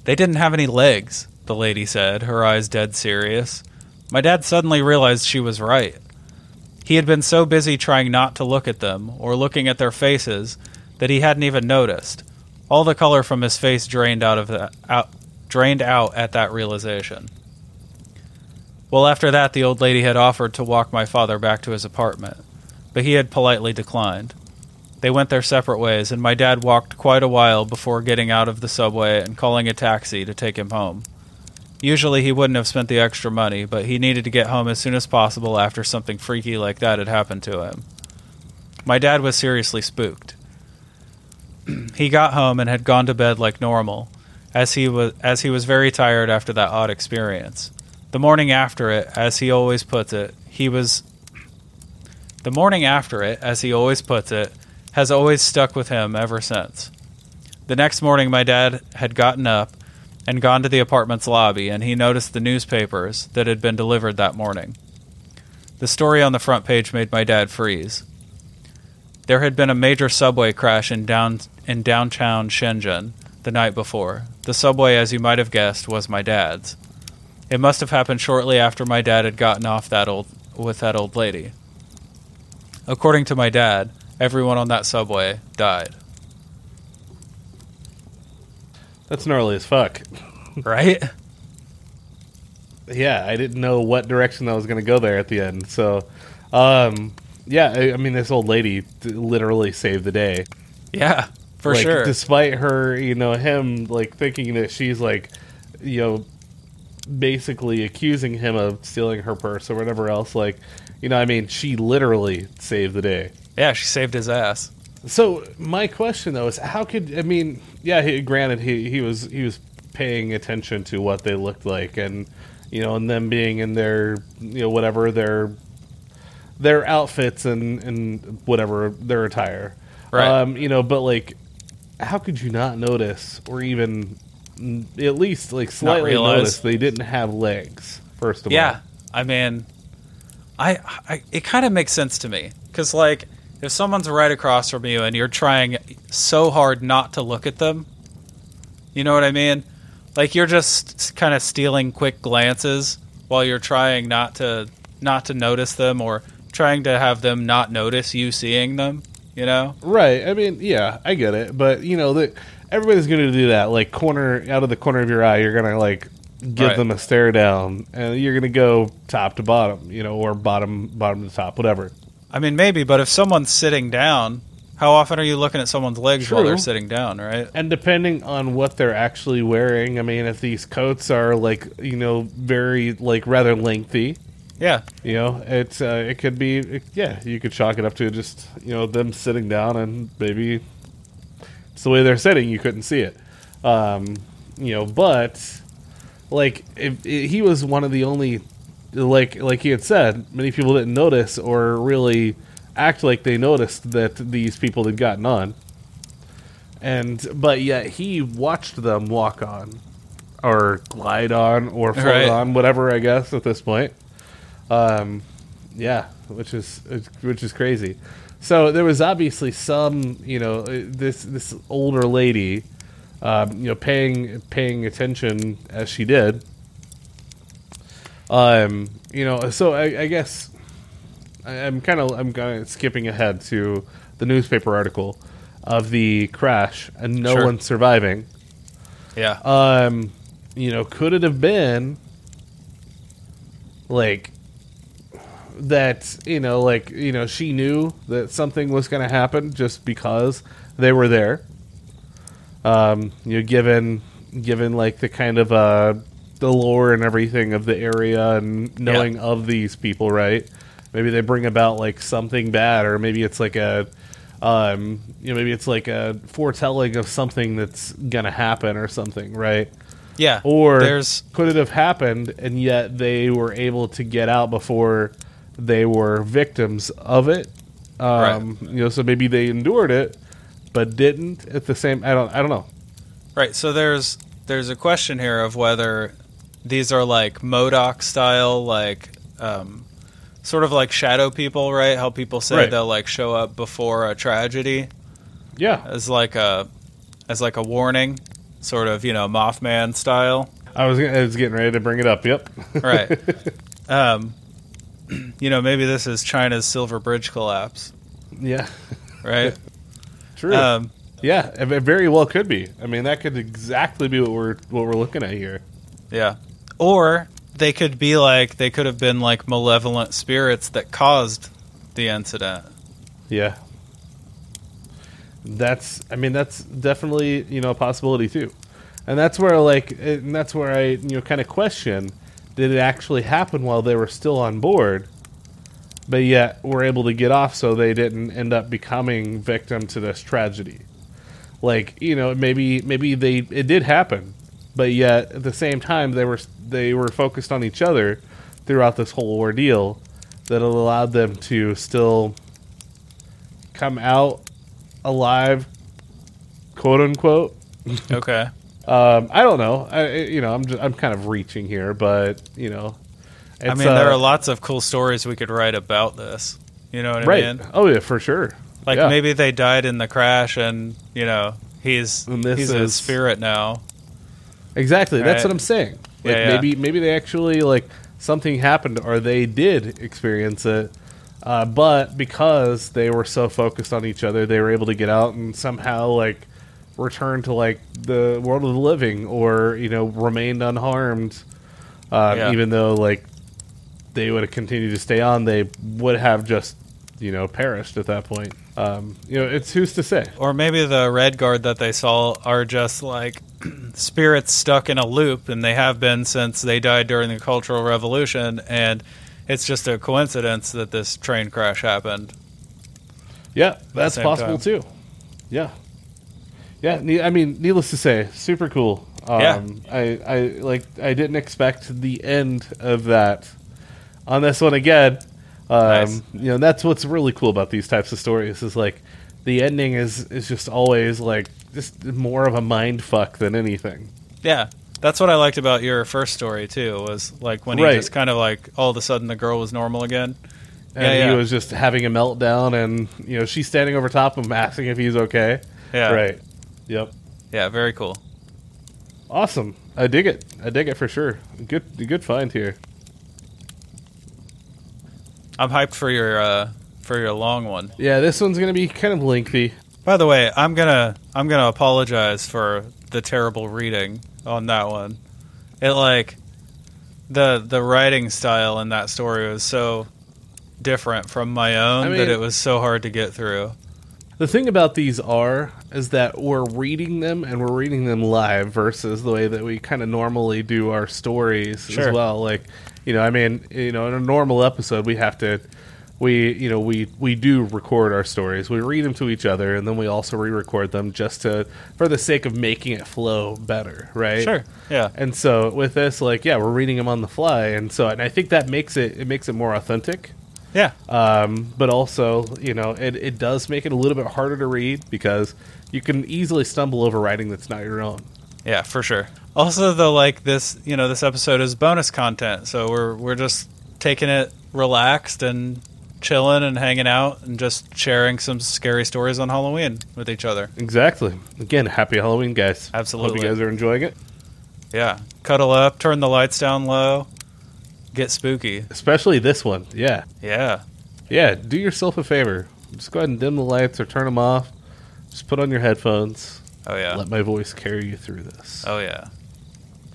"They didn't have any legs," the lady said, her eyes dead serious. My dad suddenly realized she was right. He had been so busy trying not to look at them or looking at their faces that he hadn't even noticed. All the color from his face drained out at that realization. Well, after that, the old lady had offered to walk my father back to his apartment, but he had politely declined. They went their separate ways, and my dad walked quite a while before getting out of the subway and calling a taxi to take him home. Usually he wouldn't have spent the extra money, but he needed to get home as soon as possible after something freaky like that had happened to him. My dad was seriously spooked. He got home and had gone to bed like normal, as he was very tired after that odd experience. The morning after it, as he always puts it, has always stuck with him ever since. The next morning, my dad had gotten up and gone to the apartment's lobby, and he noticed the newspapers that had been delivered that morning. The story on the front page made my dad freeze. There had been a major subway crash in downtown Shenzhen the night before. The subway, as you might have guessed, was my dad's. It must have happened shortly after my dad had gotten off with that old lady. According to my dad, everyone on that subway died. That's gnarly as fuck. Right? Yeah, I didn't know what direction I was going to go there at the end. So, yeah, I mean, this old lady literally saved the day. Yeah, for sure. Despite her, him, thinking that she's, basically accusing him of stealing her purse or whatever else, I mean, she literally saved the day. Yeah, she saved his ass. So my question though is, how could granted he was paying attention to what they looked like, and and them being in their whatever their outfits and whatever their attire, right? But how could you not notice, or even at least slightly notice they didn't have legs? First of all, I mean, I it kind of makes sense to me, because if someone's right across from you and you're trying so hard not to look at them, you know what I mean? You're just kind of stealing quick glances while you're trying not to notice them, or trying to have them not notice you seeing them, Right. I mean, yeah, I get it. But, everybody's going to do that. Out of the corner of your eye, you're going to, give right. them a stare down. And you're going to go top to bottom, or bottom to top, whatever. I mean, maybe, but if someone's sitting down, how often are you looking at someone's legs True. While they're sitting down, right? And depending on what they're actually wearing, I mean, if these coats are, very, rather lengthy. Yeah. It's, it could be, you could chalk it up to just, them sitting down, and maybe it's the way they're sitting, you couldn't see it. But, if he was one of the only... Like he had said, many people didn't notice or really act like they noticed that these people had gotten on. But yet he watched them walk on, or glide on, or float right. on, whatever, I guess, at this point. Which is crazy. So there was obviously some, this older lady, paying attention as she did. So I guess I'm kind of skipping ahead to the newspaper article of the crash and no Sure. one surviving. Yeah. Could it have been that, she knew that something was going to happen just because they were there? Given the kind of, the lore and everything of the area, and knowing yeah. of these people, right? Maybe they bring about something bad, or maybe it's a foretelling of something that's gonna happen or something, right? Yeah. Or could it have happened, and yet they were able to get out before they were victims of it? Right. So maybe they endured it, but didn't at the same. I don't know. Right. So there's a question here of whether these are MODOK style, sort of shadow people, right? How people say right. they'll show up before a tragedy, yeah, as a warning, sort of Mothman style. I was getting ready to bring it up. Yep, right. Maybe this is China's Silver Bridge collapse. Yeah, right. True. Yeah, it very well could be. I mean, that could exactly be what we're looking at here. Yeah, or they could be like, they could have been like malevolent spirits that caused the incident. Yeah. That's definitely, a possibility too. And that's where I kind of question, did it actually happen while they were still on board, but yet were able to get off so they didn't end up becoming victim to this tragedy? Maybe it did happen, but yet at the same time they were focused on each other throughout this whole ordeal that allowed them to still come out alive, quote unquote. Okay. I don't know. I'm kind of reaching here, but there are lots of cool stories we could write about this. You know what right. I mean? Oh yeah, for sure. Maybe they died in the crash, and he's a spirit now. Exactly. Right? That's what I'm saying. Maybe they actually something happened, or they did experience it. But because they were so focused on each other, they were able to get out and somehow return to the world of the living, or remained unharmed. Even though they would have continued to stay on, they would have just perished at that point. It's who's to say? Or maybe the red guard that they saw are just spirits stuck in a loop, and they have been since they died during the Cultural Revolution, and it's just a coincidence that this train crash happened. Yeah, that's possible too. Yeah. Yeah, needless to say, super cool. I didn't expect the end of that on this one again. Nice. That's what's really cool about these types of stories is the ending is just always just more of a mind fuck than anything. Yeah, that's what I liked about your first story too. Was when he just kind of all of a sudden the girl was normal again, and he was just having a meltdown, and she's standing over top of him asking if he's okay. Yeah. Right. Yep. Yeah, very cool. Awesome. I dig it. I dig it for sure. Good find here. I'm hyped for your long one. Yeah, this one's gonna be kind of lengthy. By the way, I'm gonna apologize for the terrible reading on that one. It the writing style in that story was so different from my own that it was so hard to get through. The thing about these is that we're reading them, and we're reading them live versus the way that we kind of normally do our stories as well. In a normal episode, we have to, we do record our stories. We read them to each other, and then we also re-record them just for the sake of making it flow better, right? Sure, yeah. And so with this, we're reading them on the fly, and I think that makes it more authentic. Yeah. But also, it does make it a little bit harder to read because you can easily stumble over writing that's not your own. Yeah, for sure. Also, though, this, this episode is bonus content, so we're just taking it relaxed and chilling and hanging out and just sharing some scary stories on Halloween with each other. Exactly. Again, happy Halloween, guys. Absolutely. Hope you guys are enjoying it. Yeah. Cuddle up, turn the lights down low. Get spooky, especially this one. Yeah Do yourself a favor, just go ahead and dim the lights or turn them off, just put on your headphones. Oh yeah, let my voice carry you through this. Oh yeah,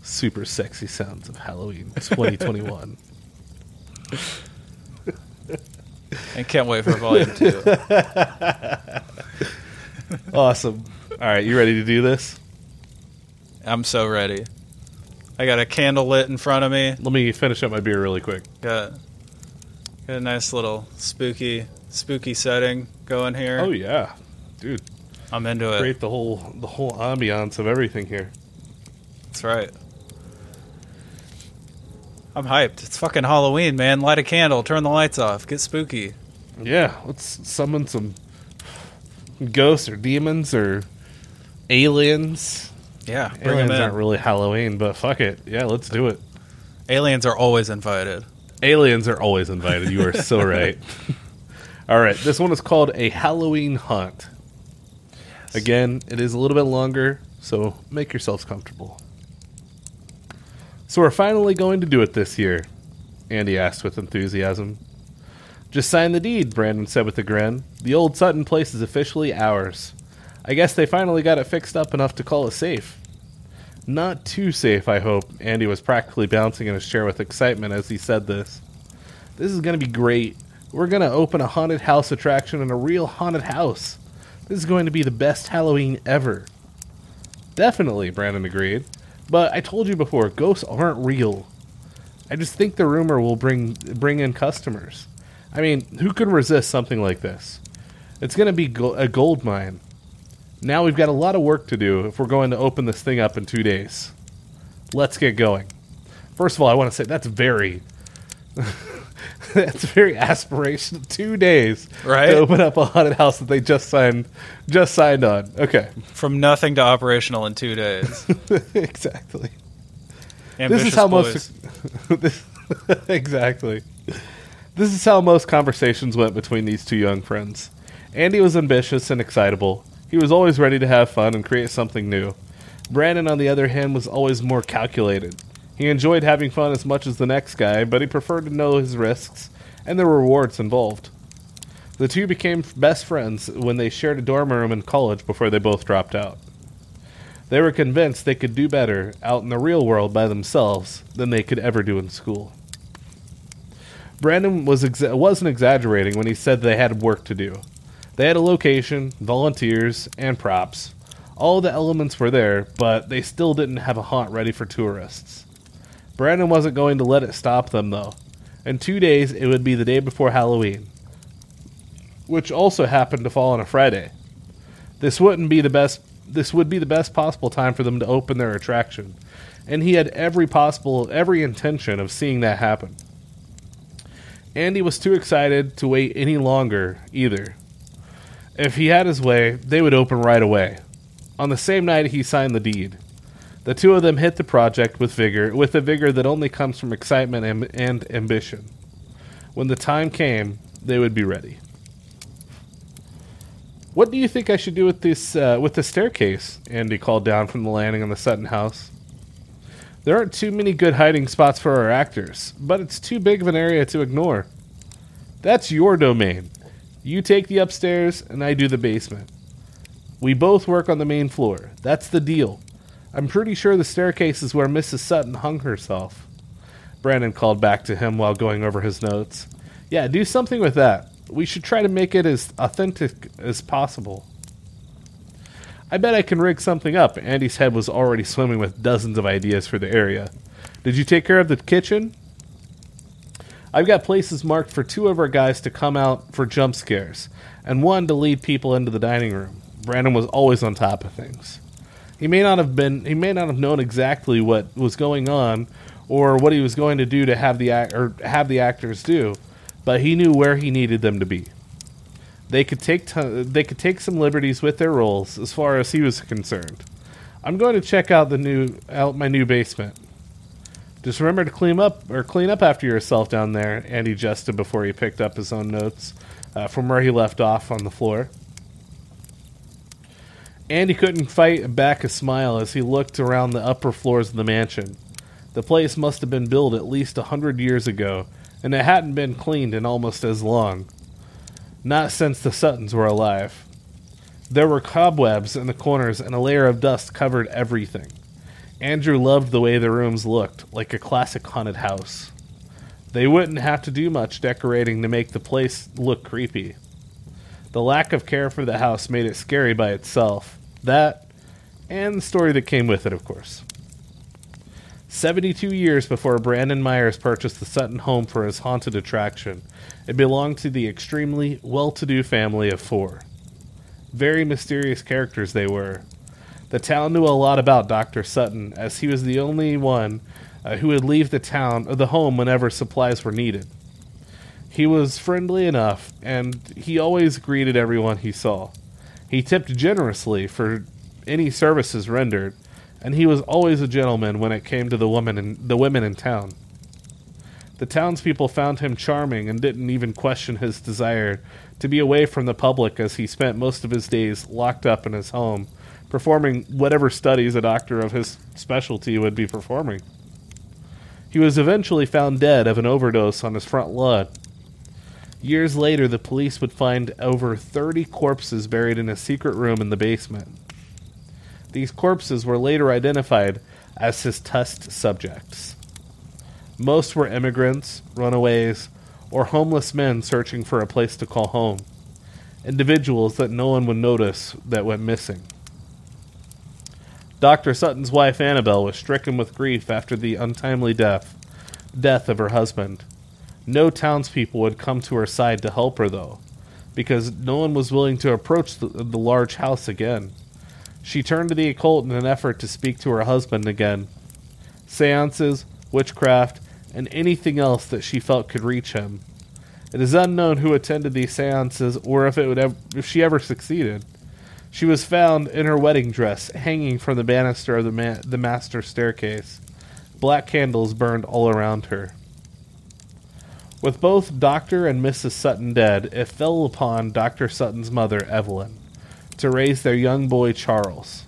super sexy sounds of Halloween 2021. I can't wait for volume 2. Awesome. All right, you ready to do this? I'm so ready. I got a candle lit in front of me. Let me finish up my beer really quick. Got a nice little spooky setting going here. Oh yeah, dude, I'm into it. Create the whole ambiance of everything here. That's right. I'm hyped. It's fucking Halloween, man. Light a candle, turn the lights off, get spooky. Yeah, let's summon some ghosts or demons or aliens. Yeah, bring aliens aren't really Halloween, but fuck it. Yeah, let's do it. Aliens are always invited. You are so right. All right, this one is called A Halloween Haunt. Yes. Again, it is a little bit longer, so make yourselves comfortable. So we're finally going to do it this year, Andy asked with enthusiasm. Just sign the deed, Brandon said with a grin. The old Sutton place is officially ours. I guess they finally got it fixed up enough to call it safe. Not too safe, I hope. Andy was practically bouncing in his chair with excitement as he said this. This is going to be great. We're going to open a haunted house attraction in a real haunted house. This is going to be the best Halloween ever. Definitely, Brandon agreed. But I told you before, ghosts aren't real. I just think the rumor will bring in customers. I mean, who could resist something like this? It's going to be a gold mine. Now we've got a lot of work to do if we're going to open this thing up in 2 days. Let's get going. First of all, I want to say that's very... That's very aspirational. 2 days, right? To open up a haunted house that they just signed on. Okay, from nothing to operational in 2 days. Exactly. Ambitious, this is how boys. Exactly. This is how most conversations went between these two young friends. Andy was ambitious and excitable. He was always ready to have fun and create something new. Brandon, on the other hand, was always more calculated. He enjoyed having fun as much as the next guy, but he preferred to know his risks and the rewards involved. The two became best friends when they shared a dorm room in college before they both dropped out. They were convinced they could do better out in the real world by themselves than they could ever do in school. Brandon wasn't exaggerating when he said they had work to do. They had a location, volunteers, and props. All the elements were there, but they still didn't have a haunt ready for tourists. Brandon wasn't going to let it stop them, though. In 2 days, it would be the day before Halloween, which also happened to fall on a Friday. This would be the best possible time for them to open their attraction, and he had every intention of seeing that happen. Andy was too excited to wait any longer, either. If he had his way, they would open right away. On the same night, he signed the deed. The two of them hit the project with a vigor that only comes from excitement and ambition. When the time came, they would be ready. What do you think I should do with this with the staircase? Andy called down from the landing on the Sutton house. There aren't too many good hiding spots for our actors, but it's too big of an area to ignore. That's your domain. You take the upstairs, and I do the basement. We both work on the main floor. That's the deal. I'm pretty sure the staircase is where Mrs. Sutton hung herself. Brandon called back to him while going over his notes. Yeah, do something with that. We should try to make it as authentic as possible. I bet I can rig something up. Andy's head was already swimming with dozens of ideas for the area. Did you take care of the kitchen? I've got places marked for two of our guys to come out for jump scares, and one to lead people into the dining room. Brandon was always on top of things. He may not have known exactly what was going on, or what he was going to do to have the actors do, but he knew where he needed them to be. They could take some liberties with their roles, as far as he was concerned. I'm going to check out my new basement. Just remember to clean up after yourself down there, Andy jested before he picked up his own notes from where he left off on the floor. Andy couldn't fight back a smile as he looked around the upper floors of the mansion. The place must have been built at least 100 years ago, and it hadn't been cleaned in almost as long. Not since the Suttons were alive. There were cobwebs in the corners, and a layer of dust covered everything. Andrew loved the way the rooms looked, like a classic haunted house. They wouldn't have to do much decorating to make the place look creepy. The lack of care for the house made it scary by itself. That, and the story that came with it, of course. 72 years before Brandon Myers purchased the Sutton home for his haunted attraction, it belonged to the extremely well-to-do family of four. Very mysterious characters they were. The town knew a lot about Dr. Sutton, as he was the only one who would leave the home whenever supplies were needed. He was friendly enough, and he always greeted everyone he saw. He tipped generously for any services rendered, and he was always a gentleman when it came to the women in town. The townspeople found him charming and didn't even question his desire to be away from the public, as he spent most of his days locked up in his home, performing whatever studies a doctor of his specialty would be performing. He was eventually found dead of an overdose on his front lawn. Years later, the police would find over 30 corpses buried in a secret room in the basement. These corpses were later identified as his test subjects. Most were immigrants, runaways, or homeless men searching for a place to call home. Individuals that no one would notice that went missing. Dr. Sutton's wife Annabelle was stricken with grief after the untimely death of her husband. No townspeople would come to her side to help her, though, because no one was willing to approach the large house again. She turned to the occult in an effort to speak to her husband again. Seances, witchcraft, and anything else that she felt could reach him. It is unknown who attended these seances or if she ever succeeded. She was found in her wedding dress, hanging from the banister of the master staircase. Black candles burned all around her. With both Dr. and Mrs. Sutton dead, it fell upon Dr. Sutton's mother, Evelyn, to raise their young boy, Charles.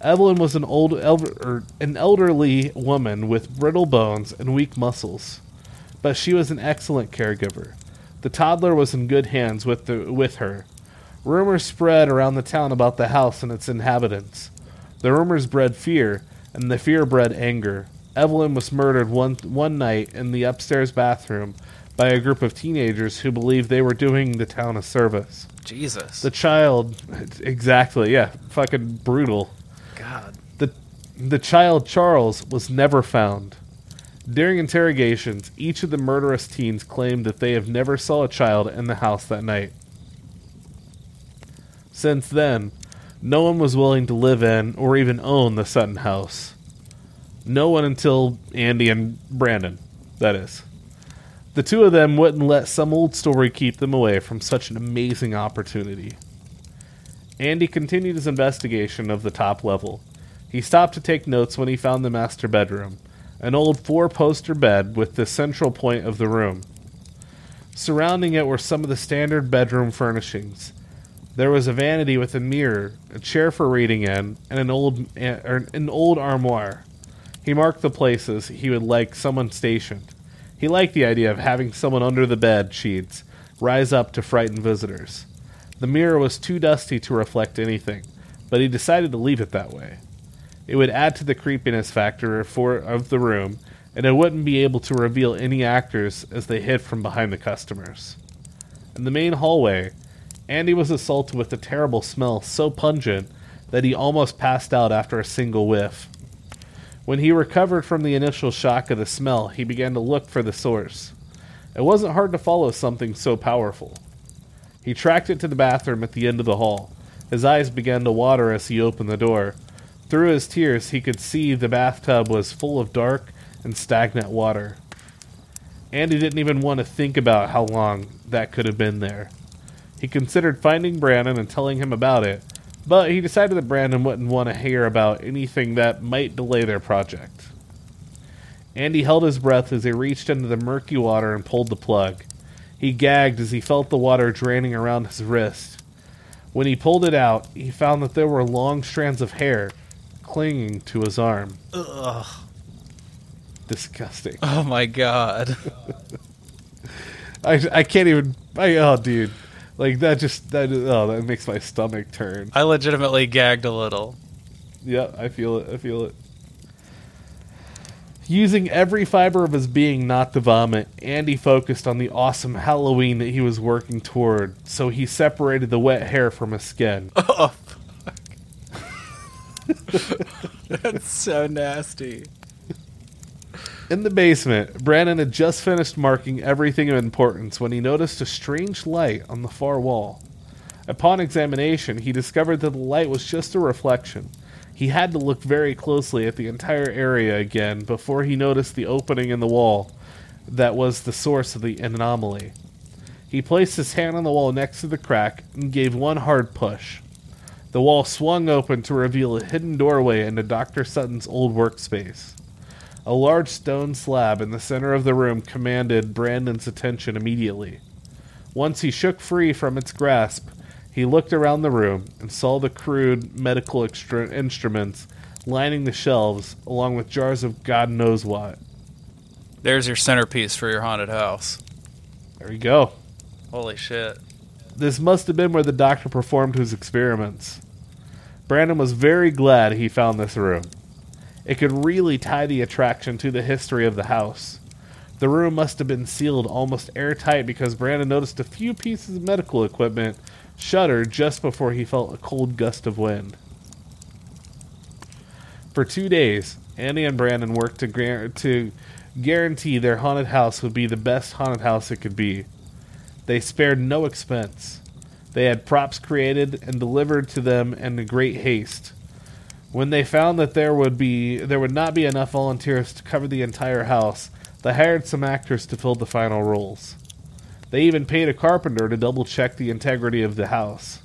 Evelyn was an elderly woman with brittle bones and weak muscles, but she was an excellent caregiver. The toddler was in good hands with her. Rumors spread around the town about the house and its inhabitants. The rumors bred fear, and the fear bred anger. Evelyn was murdered one night in the upstairs bathroom by a group of teenagers who believed they were doing the town a service. Jesus. The child... Exactly, yeah. Fucking brutal. God. The child, Charles, was never found. During interrogations, each of the murderous teens claimed that they have never saw a child in the house that night. Since then, no one was willing to live in or even own the Sutton house. No one until Andy and Brandon, that is. The two of them wouldn't let some old story keep them away from such an amazing opportunity. Andy continued his investigation of the top level. He stopped to take notes when he found the master bedroom, an old four-poster bed with the central point of the room. Surrounding it were some of the standard bedroom furnishings. There was a vanity with a mirror, a chair for reading in, and an old armoire. He marked the places he would like someone stationed. He liked the idea of having someone under the bed sheets rise up to frighten visitors. The mirror was too dusty to reflect anything, but he decided to leave it that way. It would add to the creepiness factor of the room, and it wouldn't be able to reveal any actors as they hid from behind the customers. In the main hallway, Andy was assaulted with a terrible smell so pungent that he almost passed out after a single whiff. When he recovered from the initial shock of the smell, he began to look for the source. It wasn't hard to follow something so powerful. He tracked it to the bathroom at the end of the hall. His eyes began to water as he opened the door. Through his tears, he could see the bathtub was full of dark and stagnant water. Andy didn't even want to think about how long that could have been there. He considered finding Brandon and telling him about it, but he decided that Brandon wouldn't want to hear about anything that might delay their project. Andy held his breath as he reached into the murky water and pulled the plug. He gagged as he felt the water draining around his wrist. When he pulled it out, he found that there were long strands of hair clinging to his arm. Ugh. Disgusting. Oh my god. I can't even... oh, dude. Like, that makes my stomach turn. I legitimately gagged a little. Yeah, I feel it. Using every fiber of his being not to vomit, Andy focused on the awesome Halloween that he was working toward, so he separated the wet hair from his skin. Oh, fuck. That's so nasty. In the basement, Brandon had just finished marking everything of importance when he noticed a strange light on the far wall. Upon examination, he discovered that the light was just a reflection. He had to look very closely at the entire area again before he noticed the opening in the wall that was the source of the anomaly. He placed his hand on the wall next to the crack and gave one hard push. The wall swung open to reveal a hidden doorway into Dr. Sutton's old workspace. A large stone slab in the center of the room commanded Brandon's attention immediately. Once he shook free from its grasp, he looked around the room and saw the crude medical instruments lining the shelves, along with jars of God knows what. There's your centerpiece for your haunted house. There you go. Holy shit. This must have been where the doctor performed his experiments. Brandon was very glad he found this room. It could really tie the attraction to the history of the house. The room must have been sealed almost airtight because Brandon noticed a few pieces of medical equipment shudder just before he felt a cold gust of wind. For 2 days, Andy and Brandon worked to guarantee their haunted house would be the best haunted house it could be. They spared no expense. They had props created and delivered to them in great haste. When they found that there would not be enough volunteers to cover the entire house, they hired some actors to fill the final roles. They even paid a carpenter to double-check the integrity of the house.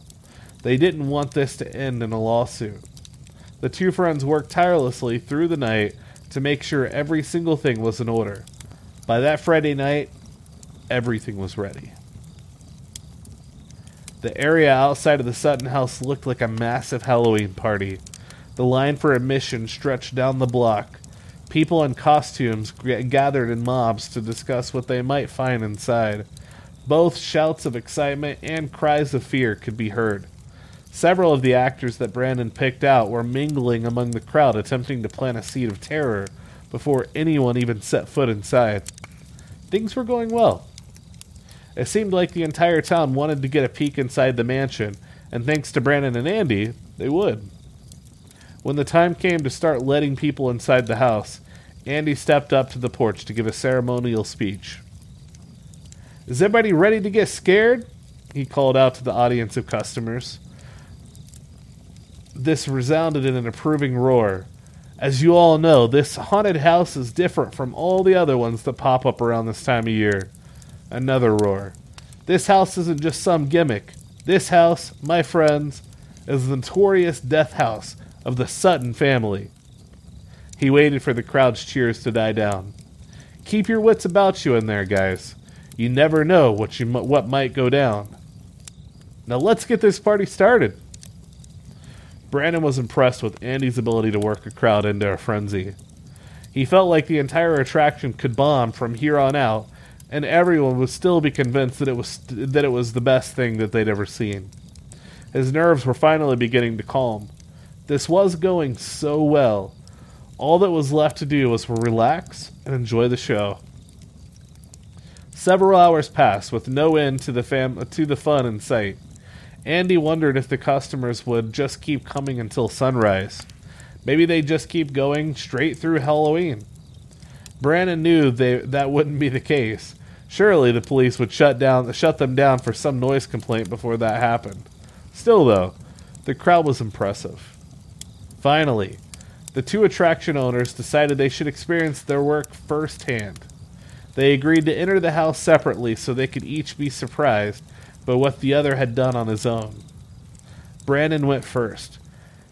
They didn't want this to end in a lawsuit. The two friends worked tirelessly through the night to make sure every single thing was in order. By that Friday night, everything was ready. The area outside of the Sutton house looked like a massive Halloween party. The line for admission stretched down the block. People in costumes gathered in mobs to discuss what they might find inside. Both shouts of excitement and cries of fear could be heard. Several of the actors that Brandon picked out were mingling among the crowd, attempting to plant a seed of terror before anyone even set foot inside. Things were going well. It seemed like the entire town wanted to get a peek inside the mansion, and thanks to Brandon and Andy, they would. When the time came to start letting people inside the house, Andy stepped up to the porch to give a ceremonial speech. "Is everybody ready to get scared?" he called out to the audience of customers. This resounded in an approving roar. As you all know, this haunted house is different from all the other ones that pop up around this time of year. Another roar. This house isn't just some gimmick. This house, my friends, is the notorious death house of the Sutton family. He waited for the crowd's cheers to die down. Keep your wits about you in there, guys. You never know what might go down. Now let's get this party started. Brandon was impressed with Andy's ability to work a crowd into a frenzy. He felt like the entire attraction could bomb from here on out, and everyone would still be convinced that it was the best thing that they'd ever seen. His nerves were finally beginning to calm. This was going so well. All that was left to do was relax and enjoy the show. Several hours passed with no end to the fun in sight. Andy wondered if the customers would just keep coming until sunrise. Maybe they'd just keep going straight through Halloween. Brandon knew that wouldn't be the case. Surely the police would shut them down for some noise complaint before that happened. Still, though, the crowd was impressive. Finally, the two attraction owners decided they should experience their work firsthand. They agreed to enter the house separately so they could each be surprised by what the other had done on his own. Brandon went first.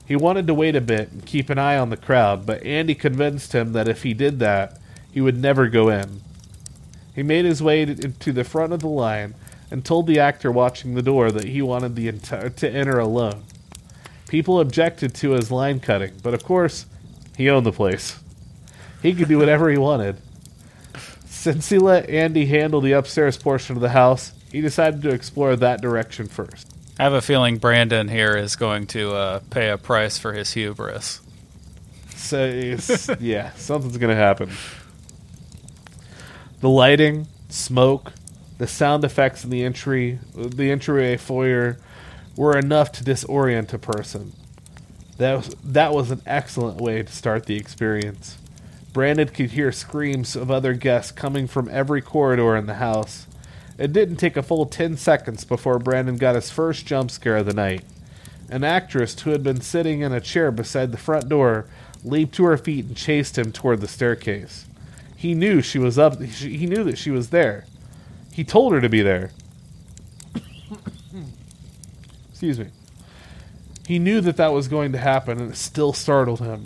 He wanted to wait a bit and keep an eye on the crowd, but Andy convinced him that if he did that, he would never go in. He made his way to the front of the line and told the actor watching the door that he wanted to enter alone. People objected to his line cutting, but of course, he owned the place. He could do whatever he wanted. Since he let Andy handle the upstairs portion of the house, he decided to explore that direction first. I have a feeling Brandon here is going to pay a price for his hubris. So, yeah, something's going to happen. The lighting, smoke, the sound effects in the entryway foyer were enough to disorient a person. That was an excellent way to start the experience. Brandon could hear screams of other guests coming from every corridor in the house. It didn't take a full 10 seconds before Brandon got his first jump scare of the night. An actress who had been sitting in a chair beside the front door leaped to her feet and chased him toward the staircase. He knew she was up. He knew that she was there. He told her to be there. Excuse me. He knew that was going to happen, and it still startled him.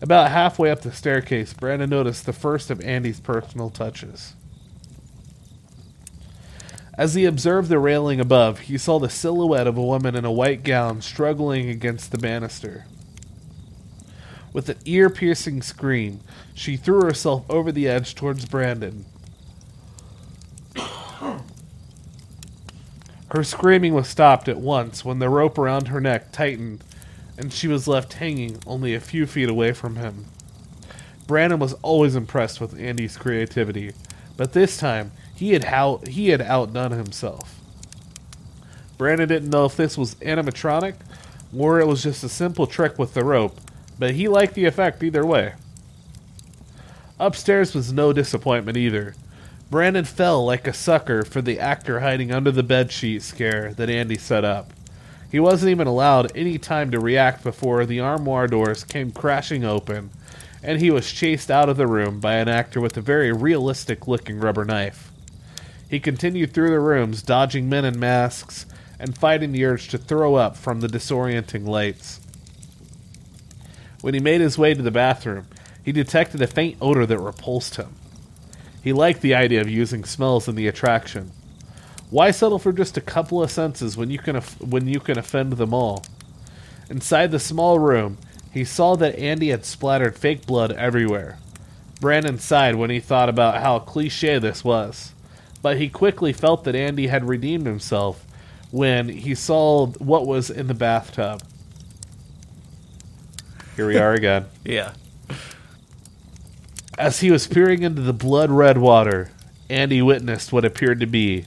About halfway up the staircase, Brandon noticed the first of Andy's personal touches. As he observed the railing above, he saw the silhouette of a woman in a white gown struggling against the banister. With an ear-piercing scream, she threw herself over the edge towards Brandon. Her screaming was stopped at once when the rope around her neck tightened and she was left hanging only a few feet away from him. Brandon was always impressed with Andy's creativity, but this time he had outdone himself. Brandon didn't know if this was animatronic or it was just a simple trick with the rope, but he liked the effect either way. Upstairs was no disappointment either. Brandon fell like a sucker for the actor hiding under the bedsheet scare that Andy set up. He wasn't even allowed any time to react before the armoire doors came crashing open, and he was chased out of the room by an actor with a very realistic-looking rubber knife. He continued through the rooms, dodging men in masks and fighting the urge to throw up from the disorienting lights. When he made his way to the bathroom, he detected a faint odor that repulsed him. He liked the idea of using smells in the attraction. Why settle for just a couple of senses when you can offend them all? Inside the small room, he saw that Andy had splattered fake blood everywhere. Brandon sighed when he thought about how cliché this was, but he quickly felt that Andy had redeemed himself when he saw what was in the bathtub. Here we are again. Yeah. As he was peering into the blood-red water, Andy witnessed what appeared to be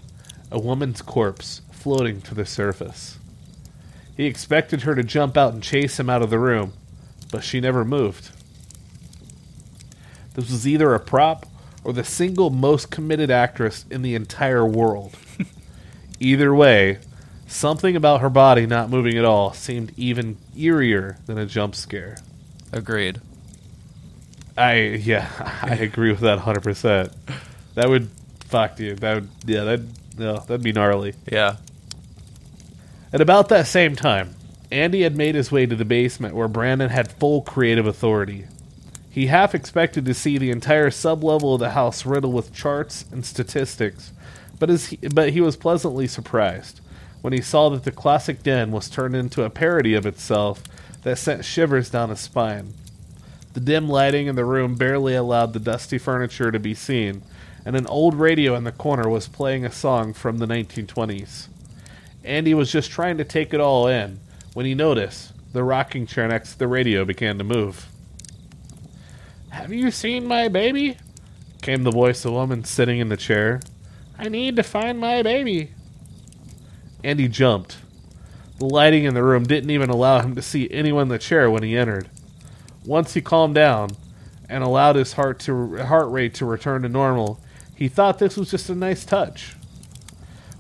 a woman's corpse floating to the surface. He expected her to jump out and chase him out of the room, but she never moved. This was either a prop or the single most committed actress in the entire world. Either way, something about her body not moving at all seemed even eerier than a jump scare. Agreed. I agree with that 100%. That would fuck, dude. That'd be gnarly. Yeah. At about that same time, Andy had made his way to the basement where Brandon had full creative authority. He half expected to see the entire sublevel of the house riddled with charts and statistics, but he was pleasantly surprised when he saw that the classic den was turned into a parody of itself that sent shivers down his spine. The dim lighting in the room barely allowed the dusty furniture to be seen, and an old radio in the corner was playing a song from the 1920s. Andy was just trying to take it all in when he noticed the rocking chair next to the radio began to move. "Have you seen my baby?" came the voice of a woman sitting in the chair. "I need to find my baby." Andy jumped. The lighting in the room didn't even allow him to see anyone in the chair when he entered. Once he calmed down and allowed his heart rate to return to normal, he thought this was just a nice touch.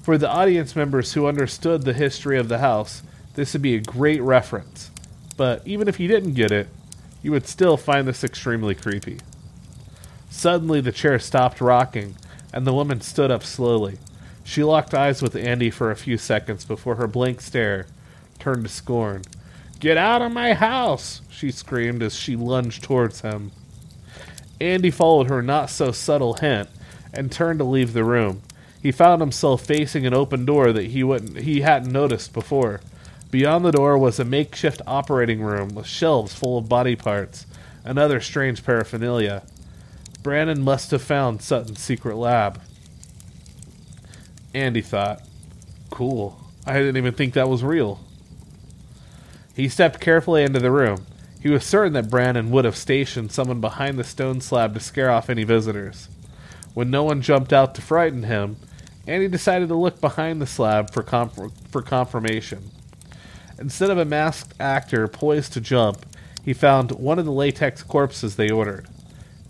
For the audience members who understood the history of the house, this would be a great reference, but even if you didn't get it, you would still find this extremely creepy. Suddenly the chair stopped rocking, and the woman stood up slowly. She locked eyes with Andy for a few seconds before her blank stare turned to scorn. "Get out of my house!" she screamed as she lunged towards him. Andy followed her not-so-subtle hint and turned to leave the room. He found himself facing an open door that he hadn't noticed before. Beyond the door was a makeshift operating room with shelves full of body parts and other strange paraphernalia. Brandon must have found Sutton's secret lab. Andy thought, "Cool, I didn't even think that was real." He stepped carefully into the room. He was certain that Brandon would have stationed someone behind the stone slab to scare off any visitors. When no one jumped out to frighten him, Andy decided to look behind the slab for confirmation. Instead of a masked actor poised to jump, he found one of the latex corpses they ordered.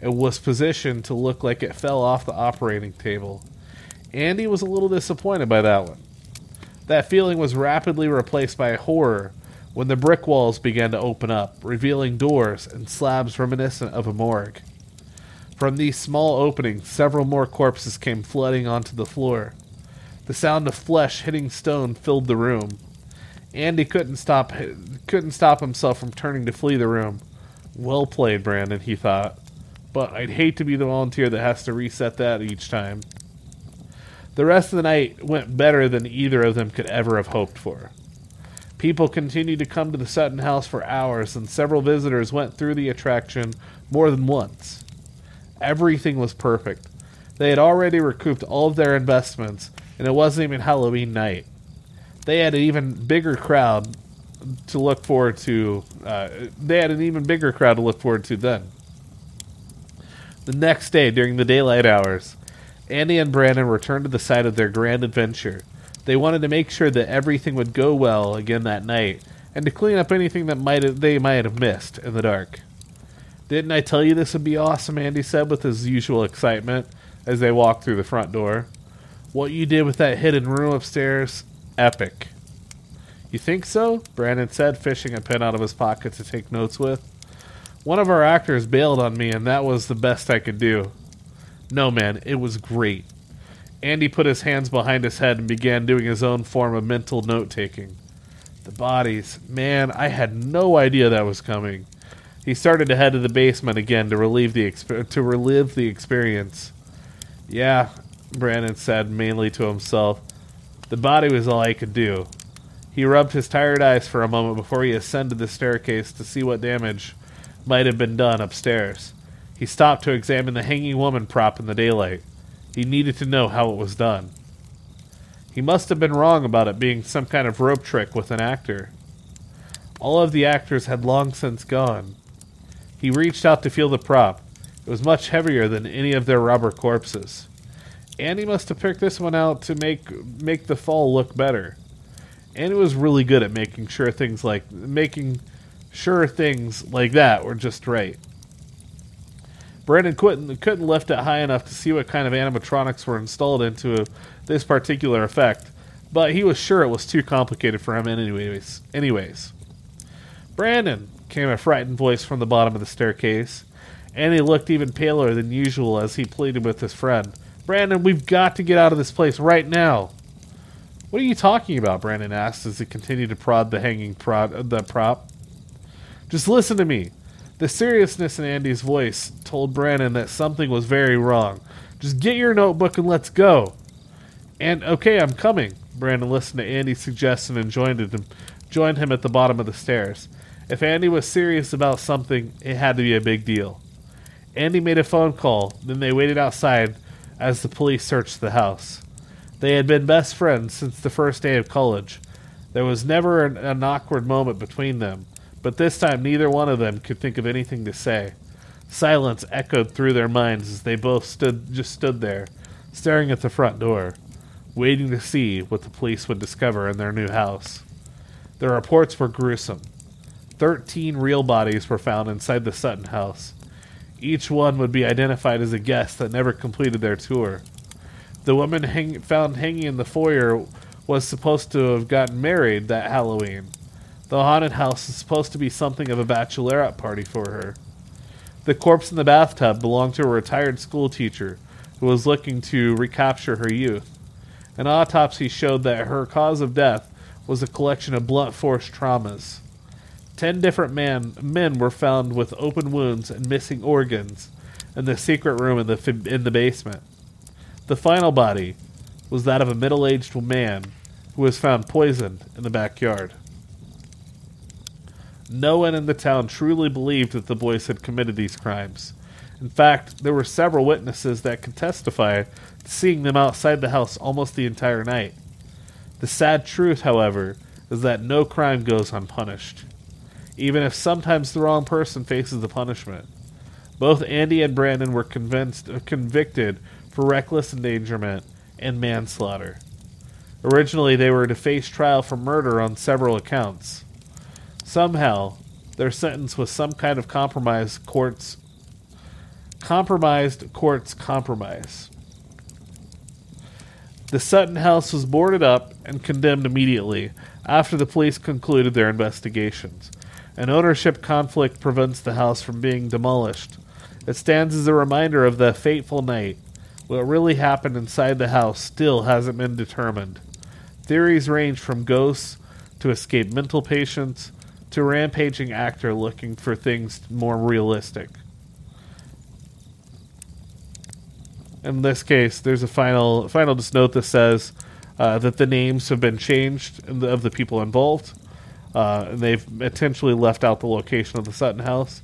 It was positioned to look like it fell off the operating table. Andy was a little disappointed by that one. That feeling was rapidly replaced by horror when the brick walls began to open up, revealing doors and slabs reminiscent of a morgue. From these small openings, several more corpses came flooding onto the floor. The sound of flesh hitting stone filled the room. Andy couldn't stop himself from turning to flee the room. "Well played, Brandon," he thought, "but I'd hate to be the volunteer that has to reset that each time." The rest of the night went better than either of them could ever have hoped for. People continued to come to the Sutton house for hours, and several visitors went through the attraction more than once. Everything was perfect. They had already recouped all of their investments, and it wasn't even Halloween night. They had an even bigger crowd to look forward to. They had an even bigger crowd to look forward to then. The next day, during the daylight hours, Andy and Brandon returned to the site of their grand adventure. They wanted to make sure that everything would go well again that night, and to clean up anything that they might have missed in the dark. "Didn't I tell you this would be awesome?" Andy said with his usual excitement as they walked through the front door. "What you did with that hidden room upstairs, epic." "You think so?" Brandon said, fishing a pen out of his pocket to take notes with. "One of our actors bailed on me, and that was the best I could do." "No, man, it was great." Andy put his hands behind his head and began doing his own form of mental note-taking. "The bodies. Man, I had no idea that was coming." He started to head to the basement again to relive the experience. "Yeah," Brandon said, mainly to himself. "The body was all I could do." He rubbed his tired eyes for a moment before he ascended the staircase to see what damage might have been done upstairs. He stopped to examine the hanging woman prop in the daylight. He needed to know how it was done. He must have been wrong about it being some kind of rope trick with an actor. All of the actors had long since gone. He reached out to feel the prop. It was much heavier than any of their rubber corpses. Andy must have picked this one out to make the fall look better. Andy was really good at making sure things like that were just right. Brandon couldn't lift it high enough to see what kind of animatronics were installed into this particular effect, but he was sure it was too complicated for him anyways. "Brandon," came a frightened voice from the bottom of the staircase. Andy looked even paler than usual as he pleaded with his friend. "Brandon, we've got to get out of this place right now." "What are you talking about?" Brandon asked as he continued to prod the hanging prop. "Just listen to me." The seriousness in Andy's voice told Brandon that something was very wrong. "Just get your notebook and let's go." "And okay, I'm coming." Brandon listened to Andy's suggestion and joined him at the bottom of the stairs. If Andy was serious about something, it had to be a big deal. Andy made a phone call, then they waited outside as the police searched the house. They had been best friends since the first day of college. There was never an awkward moment between them, but this time neither one of them could think of anything to say. Silence echoed through their minds as they both stood there, staring at the front door, waiting to see what the police would discover in their new house. The reports were gruesome. 13 real bodies were found inside the Sutton house. Each one would be identified as a guest that never completed their tour. The woman found hanging in the foyer was supposed to have gotten married that Halloween. The haunted house is supposed to be something of a bachelorette party for her. The corpse in the bathtub belonged to a retired school teacher who was looking to recapture her youth. An autopsy showed that her cause of death was a collection of blunt force traumas. 10 different men were found with open wounds and missing organs in the secret room in the basement. The final body was that of a middle-aged man who was found poisoned in the backyard. No one in the town truly believed that the boys had committed these crimes. In fact, there were several witnesses that could testify to seeing them outside the house almost the entire night. The sad truth, however, is that no crime goes unpunished, even if sometimes the wrong person faces the punishment. Both Andy and Brandon were convicted for reckless endangerment and manslaughter. Originally, they were to face trial for murder on several accounts. Somehow, their sentence was some kind of compromised court's compromise. The Sutton house was boarded up and condemned immediately after the police concluded their investigations. An ownership conflict prevents the house from being demolished. It stands as a reminder of the fateful night. What really happened inside the house still hasn't been determined. Theories range from ghosts to escaped mental patients to a rampaging actor looking for things more realistic. In this case, there's a final just note that says that the names have been changed of the people involved. And they've intentionally left out the location of the Sutton house.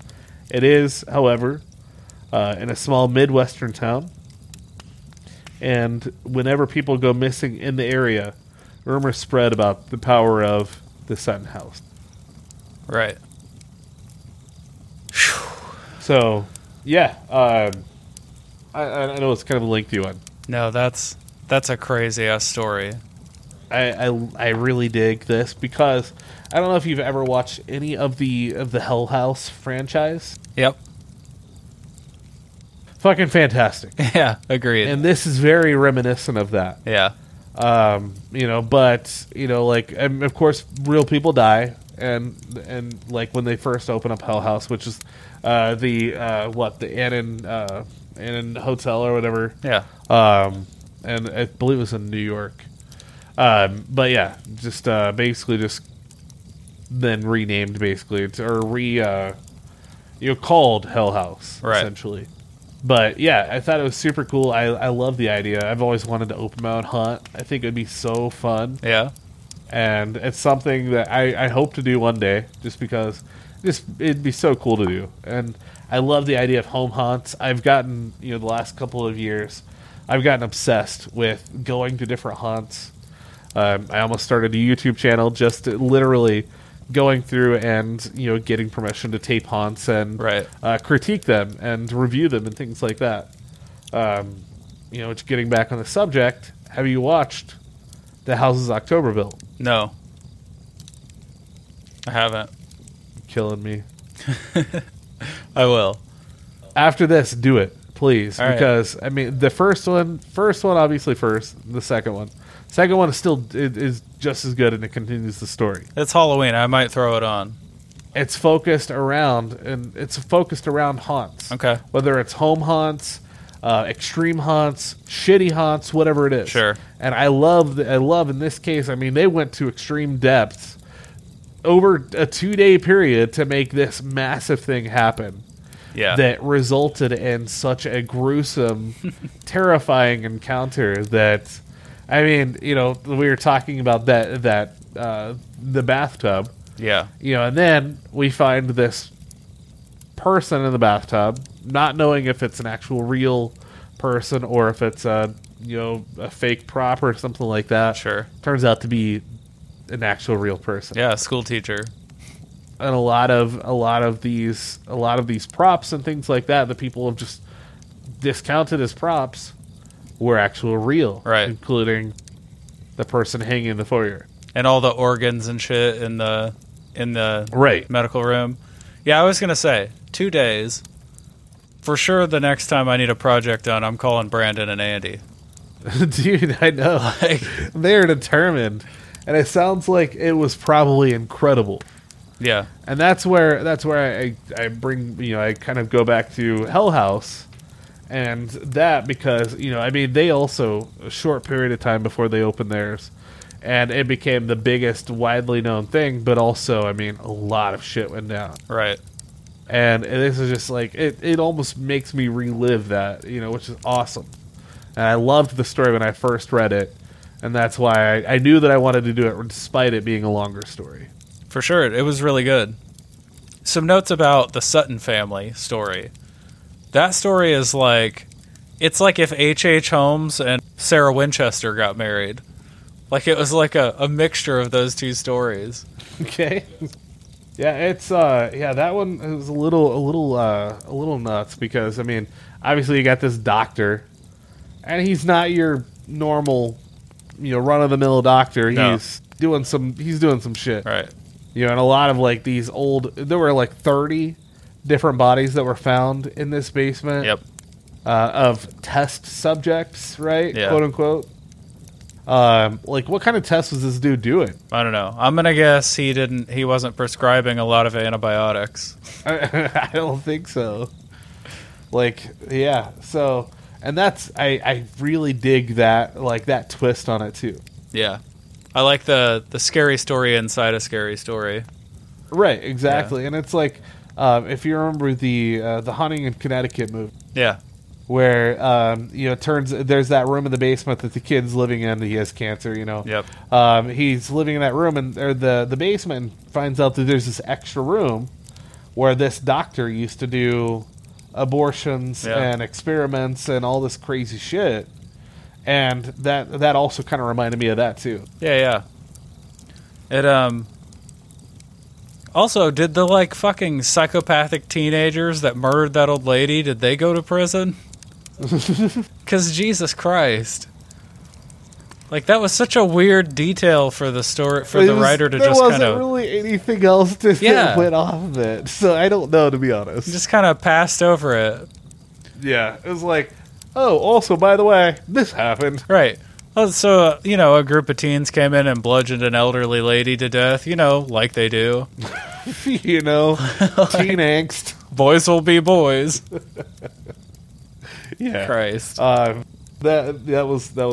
It is, however, in a small Midwestern town. And whenever people go missing in the area, rumors spread about the power of the Sutton house. Right. So, yeah. I know it's kind of a lengthy one. No, that's a crazy-ass story. I really dig this because I don't know if you've ever watched any of the Hell House franchise. Yep. Fucking fantastic. Yeah, agreed. And this is very reminiscent of that. Yeah. But of course, real people die, and like when they first open up Hell House, which is the Annan Hotel or whatever. Yeah. And I believe it was in New York. But yeah, just basically just then renamed basically or called Hell House, right, essentially. But yeah, I thought it was super cool. I love the idea. I've always wanted to open my own hunt. I think it would be so fun. Yeah. And it's something that I hope to do one day just because it'd be so cool to do. And I love the idea of home hunts. I've gotten, the last couple of years, I've gotten obsessed with going to different hunts. I almost started a YouTube channel just literally going through and getting permission to tape haunts and critique them and review them and things like that. Getting back on the subject, have you watched The Houses Octoberville? No, I haven't. You're killing me. I will. After this, do it, please, all because right. I mean, the first one obviously first. The second one is still is just as good, and it continues the story. It's Halloween. I might throw it on. It's focused around, haunts. Okay. Whether it's home haunts, extreme haunts, shitty haunts, whatever it is. Sure. And I love in this case. I mean, they went to extreme depths over a 2-day period to make this massive thing happen. Yeah. That resulted in such a gruesome, terrifying encounter that. I mean, we were talking about that the bathtub. Yeah. And then we find this person in the bathtub, not knowing if it's an actual real person or if it's a fake prop or something like that. Sure. Turns out to be an actual real person. Yeah, a school teacher. And a lot of these props and things like that that people have just discounted as props were actual real, right, including the person hanging in the foyer and all the organs and shit in the right medical room. Yeah, I was gonna say 2 days for sure. The next time I need a project done, I'm calling Brandon and Andy. Dude, I know, like, they're determined, and it sounds like it was probably incredible. Yeah, and that's where I bring I kind of go back to Hell House. And that because, they also, a short period of time before they opened theirs, and it became the biggest widely known thing, but also, a lot of shit went down. Right. And this is just like, it almost makes me relive that, which is awesome. And I loved the story when I first read it, and that's why I knew that I wanted to do it despite it being a longer story. For sure, it was really good. Some notes about the Sutton family story. That story is like, it's like if H.H. Holmes and Sarah Winchester got married. Like, it was like a mixture of those two stories. Okay. Yeah, it's, that one is a little nuts because, obviously you got this doctor, and he's not your normal, run-of-the-mill doctor. No. He's doing some shit. Right. And a lot of, like, these old, there were like 30 different bodies that were found in this basement. Yep. Of test subjects, right? Yeah. Quote unquote. What kind of test was this dude doing? I don't know. I'm gonna guess he wasn't prescribing a lot of antibiotics. I don't think so. So, and that's I really dig that, like, that twist on it too. Yeah. I like the scary story inside a scary story. Right, exactly. Yeah. And it's like, if you remember the Haunting in Connecticut movie, yeah, where there's that room in the basement that the kid's living in. He has cancer, Yep. He's living in that room or the basement, and finds out that there's this extra room where this doctor used to do abortions and experiments and all this crazy shit, and that also kind of reminded me of that too. Yeah, yeah. It Also, did the, like, fucking psychopathic teenagers that murdered that old lady, did they go to prison? Because Jesus Christ. Like, that was such a weird detail for the story, for the writer to just kind of... There wasn't really anything else that went off of it, so I don't know, to be honest. Just kind of passed over it. Yeah, it was like, oh, also, by the way, this happened. Right. So, you know, a group of teens came in and bludgeoned an elderly lady to death, you know, like they do. You know, like, teen angst. Boys will be boys. Yeah. Christ. That was a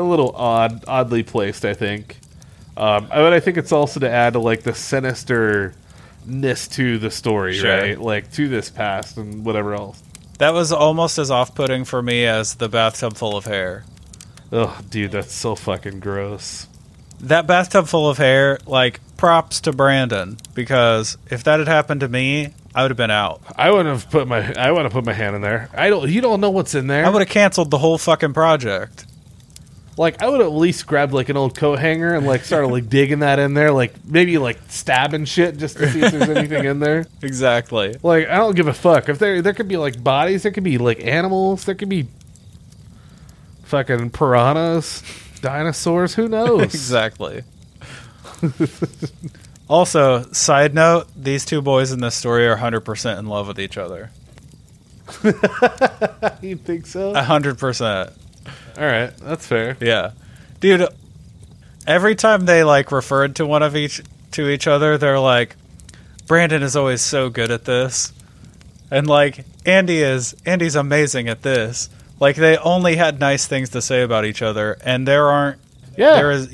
little oddly placed, I think. But I think it's also to add to, like, the sinisterness to the story, sure. Right? Like, to this past and whatever else. That was almost as off-putting for me as the bathtub full of hair. Oh, dude, that's so fucking gross. That bathtub full of hair, like, props to Brandon, because if that had happened to me, I would have been out. I wouldn't have put my hand in there. You don't know what's in there. I would have canceled the whole fucking project. Like, I would have at least grabbed, like, an old coat hanger and, like, started, like, digging that in there. Like, maybe, like, stabbing shit just to see if there's anything in there. Exactly. Like, I don't give a fuck. If there could be, like, bodies, there could be, like, animals, there could be... fucking piranhas, dinosaurs, who knows? Exactly. Also, side note, these two boys in this story are 100% in love with each other. You think so? 100%. Alright, that's fair. Yeah. Dude, every time they, like, referred to each other, they're like, Brandon is always so good at this. And, like, Andy's amazing at this. Like, they only had nice things to say about each other, and there aren't... Yeah. There is...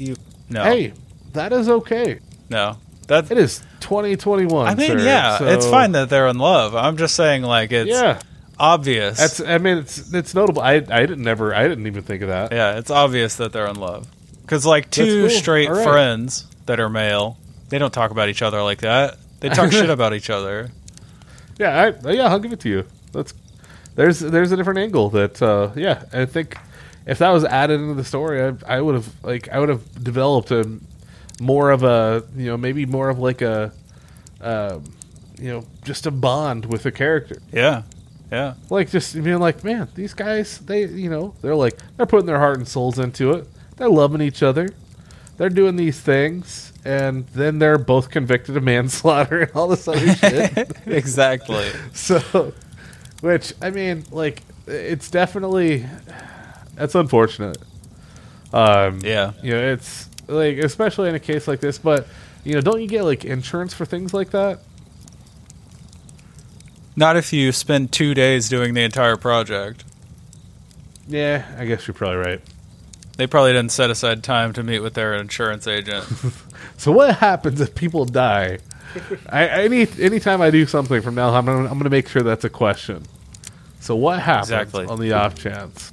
No. Hey, that is okay. No. It is 2021, I mean, sir, yeah, so. It's fine that they're in love. I'm just saying, like, it's obvious. It's notable. I didn't even think of that. Yeah, it's obvious that they're in love. Because, like, two straight friends that are male, they don't talk about each other like that. They talk shit about each other. Yeah, I'll give it to you. That's... There's a different angle that I think if that was added into the story, I would have developed just a bond with the character. Yeah Like, just being like, man, these guys, they, you know, they're putting their heart and souls into it, they're loving each other, they're doing these things, and then they're both convicted of manslaughter and all this other shit. Exactly. So. Which, I mean, like, it's definitely... That's unfortunate. Yeah. You know, it's, like, especially in a case like this, but, you know, don't you get, like, insurance for things like that? Not if you spend 2 days doing the entire project. Yeah, I guess you're probably right. They probably didn't set aside time to meet with their insurance agent. So what happens if people die... Anytime I do something from now on, I'm going to make sure that's a question. So what happens on the off chance?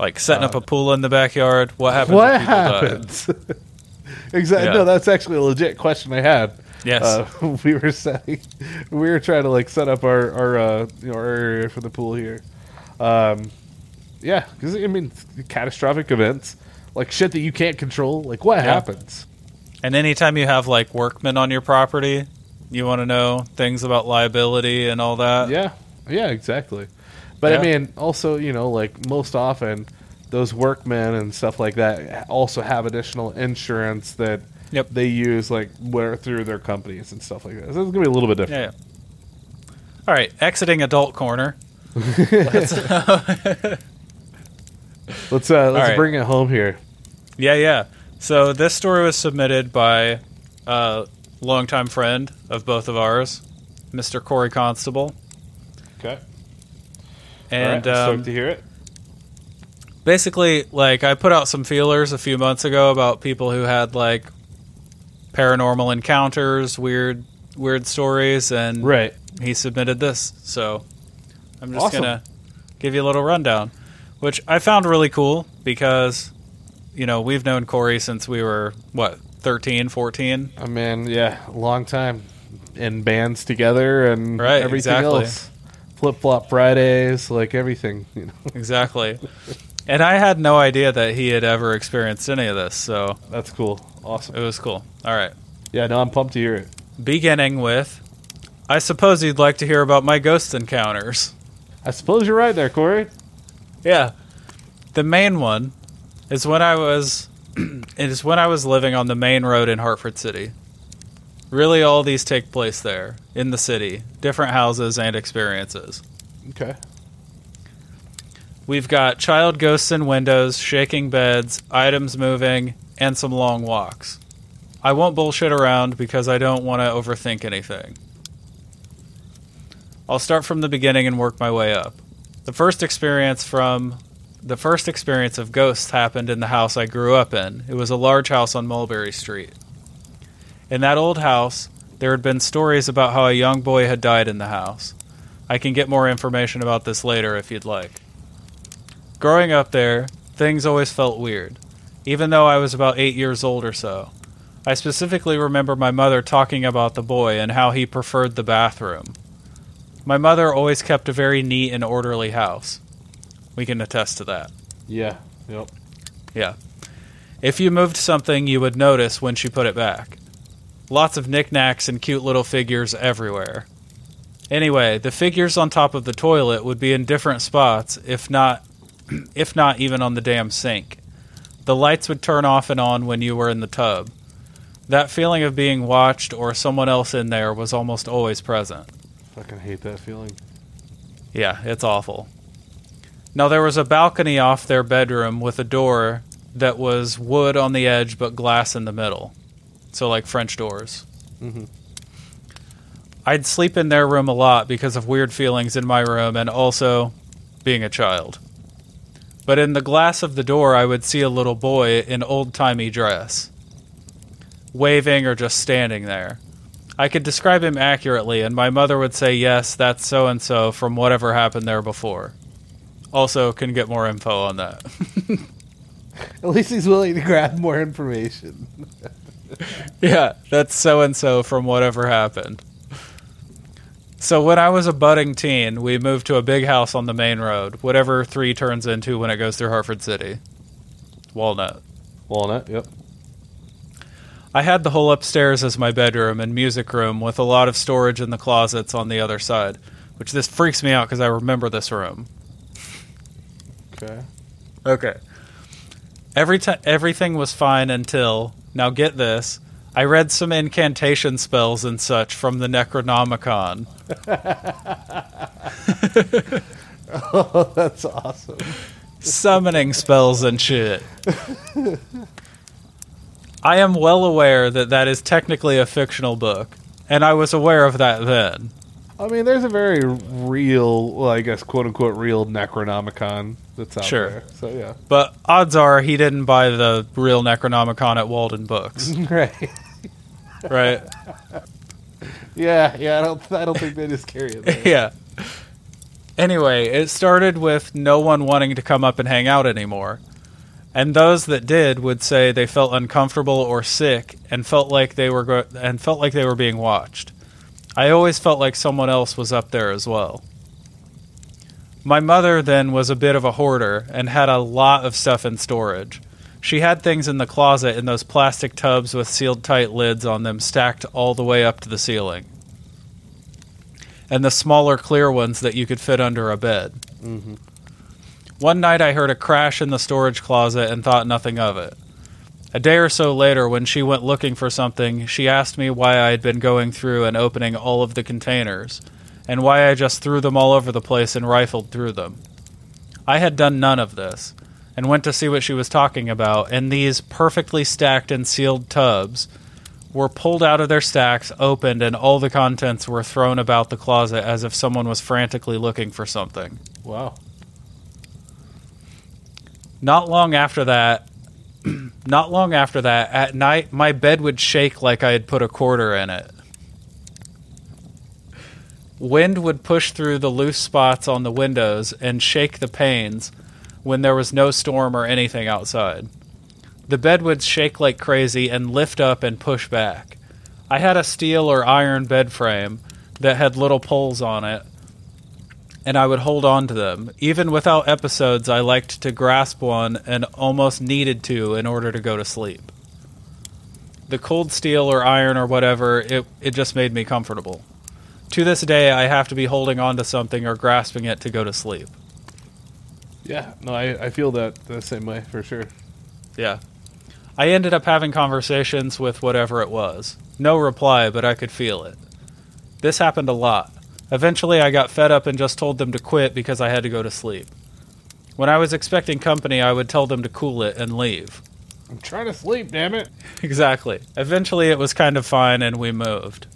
Like setting up a pool in the backyard. What happens? What happens? Exactly. Yeah. No, that's actually a legit question I had. Yes, we were trying to, like, set up our area for the pool here. Yeah, because I mean, catastrophic events, like shit that you can't control. Like, what happens? And anytime you have, like, workmen on your property, you want to know things about liability and all that. Yeah, exactly. But, I mean, also, you know, like, most often those workmen and stuff like that also have additional insurance that they use, like, through their companies and stuff like that. So it's going to be a little bit different. Yeah. All right, exiting adult corner. Let's bring it home here. Yeah. So this story was submitted by a longtime friend of both of ours, Mr. Corey Constable. Okay. And all right, I'm stoked to hear it. Basically, like, I put out some feelers a few months ago about people who had, like, paranormal encounters, weird stories, and he submitted this. So I'm just gonna give you a little rundown, which I found really cool because. You know, we've known Corey since we were, 13, 14? I mean, yeah, long time. In bands together and everything else. Flip-flop Fridays, like everything. You know? Exactly. And I had no idea that he had ever experienced any of this, so... That's cool. Awesome. It was cool. All right. Yeah, no, I'm pumped to hear it. beginning with, I suppose you'd like to hear about my ghost encounters. I suppose you're right there, Corey. Yeah. The main one is when I was living on the main road in Hartford City. Really, all these take place there, in the city. Different houses and experiences. Okay. We've got child ghosts in windows, shaking beds, items moving, and some long walks. I won't bullshit around because I don't want to overthink anything. I'll start from the beginning and work my way up. The first experience of ghosts happened in the house I grew up in. It was a large house on Mulberry Street. In that old house, there had been stories about how a young boy had died in the house. I can get more information about this later if you'd like. Growing up there, things always felt weird, even though I was about 8 years old or so. I specifically remember my mother talking about the boy and how he preferred the bathroom. My mother always kept a very neat and orderly house. We can attest to that. Yeah. Yep. Yeah. If you moved something, you would notice when she put it back. Lots of knickknacks and cute little figures everywhere. Anyway, the figures on top of the toilet would be in different spots, if not even on the damn sink. The lights would turn off and on when you were in the tub. That feeling of being watched or someone else in there was almost always present. Fucking hate that feeling. Yeah, it's awful. Now, there was a balcony off their bedroom with a door that was wood on the edge but glass in the middle. So, like French doors. Mm-hmm. I'd sleep in their room a lot because of weird feelings in my room and also being a child. But in the glass of the door, I would see a little boy in old-timey dress, waving or just standing there. I could describe him accurately, and my mother would say, yes, that's so-and-so from whatever happened there before. Also, can get more info on that. At least he's willing to grab more information. Yeah, that's so-and-so from whatever happened. So when I was a budding teen, we moved to a big house on the main road, whatever 3 turns into when it goes through Hartford City. Walnut. Walnut, yep. I had the whole upstairs as my bedroom and music room with a lot of storage in the closets on the other side, which this freaks me out because I remember this room. Okay. Everything was fine until, now get this, I read some incantation spells and such from the Necronomicon. Oh, that's awesome. Summoning spells and shit. I am well aware that is technically a fictional book, and I was aware of that then. I mean, there's a very real, well, I guess, quote-unquote, real Necronomicon that's out there. So, yeah. But odds are he didn't buy the real Necronomicon at Walden Books. Right. Right? Yeah, I don't think they just carry it there. Yeah. Anyway, it started with no one wanting to come up and hang out anymore. And those that did would say they felt uncomfortable or sick and felt like they were being watched. I always felt like someone else was up there as well. My mother then was a bit of a hoarder and had a lot of stuff in storage. She had things in the closet in those plastic tubs with sealed tight lids on them stacked all the way up to the ceiling. And the smaller clear ones that you could fit under a bed. Mm-hmm. One night I heard a crash in the storage closet and thought nothing of it. A day or so later, when she went looking for something, she asked me why I had been going through and opening all of the containers, and why I just threw them all over the place and rifled through them. I had done none of this, and went to see what she was talking about, and these perfectly stacked and sealed tubs were pulled out of their stacks, opened, and all the contents were thrown about the closet as if someone was frantically looking for something. Wow. Not long after that, at night, my bed would shake like I had put a quarter in it. Wind would push through the loose spots on the windows and shake the panes when there was no storm or anything outside. The bed would shake like crazy and lift up and push back. I had a steel or iron bed frame that had little poles on it, and I would hold on to them. Even without episodes, I liked to grasp one and almost needed to in order to go to sleep. the cold steel or iron or whatever, it just made me comfortable. To this day, I have to be holding on to something or grasping it to go to sleep. Yeah, no, I feel that the same way, for sure. Yeah. I ended up having conversations with whatever it was. No reply, but I could feel it. This happened a lot. Eventually, I got fed up and just told them to quit because I had to go to sleep. When I was expecting company, I would tell them to cool it and leave. I'm trying to sleep, damn it. Exactly. Eventually, it was kind of fine, and we moved.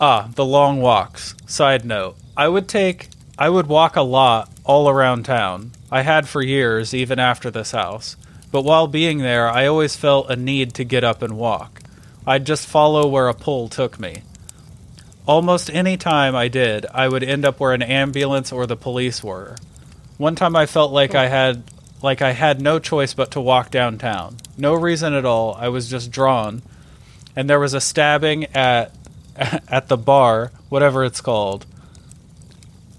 Ah, the long walks. Side note. I would walk a lot all around town. I had for years, even after this house. But while being there, I always felt a need to get up and walk. I'd just follow where a pull took me. Almost any time I did, I would end up where an ambulance or the police were. One time I felt like I had no choice but to walk downtown. No reason at all. I was just drawn. And there was a stabbing at the bar, whatever it's called.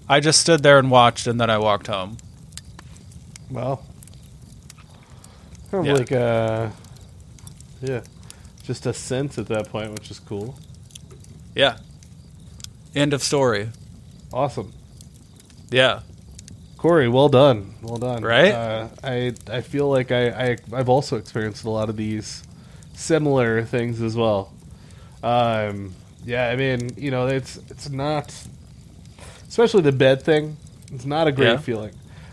I just stood there and watched, and then I walked home. Well, kind of like just a sense at that point, which is cool. Yeah. End of story. Awesome. Yeah. Corey, well done. Well done. Right? I feel like I've also experienced a lot of these similar things as well. Yeah, I mean, you know, it's not, especially the bed thing, it's not a great feeling.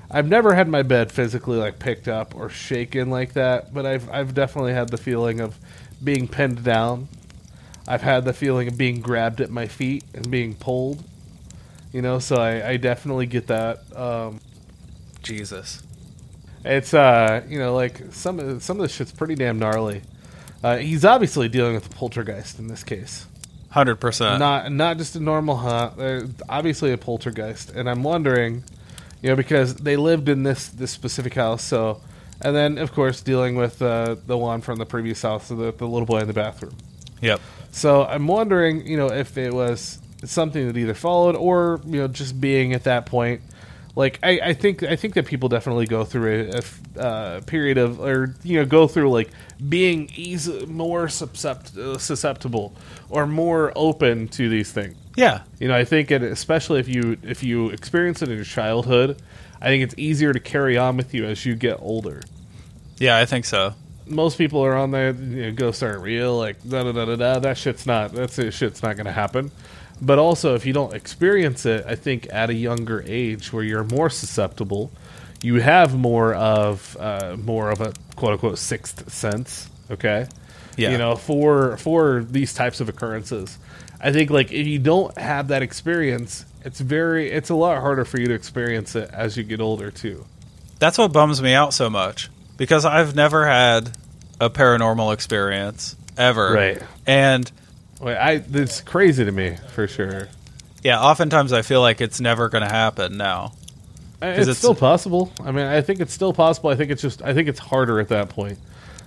I've never had my bed physically like picked up or shaken like that, but I've definitely had the feeling of being pinned down. I've had the feeling of being grabbed at my feet and being pulled. You know, so I definitely get that. Jesus. It's you know, like some of this shit's pretty damn gnarly. He's obviously dealing with a poltergeist in this case. 100%. Not just a normal haunt. Obviously a poltergeist, and I'm wondering, you know, because they lived in this specific house, so, and then of course dealing with the one from the previous house, the little boy in the bathroom. Yep. So I'm wondering, you know, if it was something that either followed or, you know, just being at that point. Like I think that people definitely go through a period of, or you know, go through like being more susceptible or more open to these things. Yeah, you know, I think it, especially if you experience it in your childhood, I think it's easier to carry on with you as you get older. Yeah, I think so. Most people are on there, you know, ghosts aren't real, like da da da da da. That shit's not going to happen. But also, if you don't experience it, I think at a younger age where you're more susceptible, you have more of a quote unquote sixth sense. Okay, yeah, you know, for these types of occurrences, I think like if you don't have that experience, it's a lot harder for you to experience it as you get older too. That's what bums me out so much, because I've never had a paranormal experience ever, right? And it's crazy to me, for sure. Yeah, oftentimes I feel like it's never going to happen now. It's still possible. I mean, I think it's still possible. I think it's harder at that point,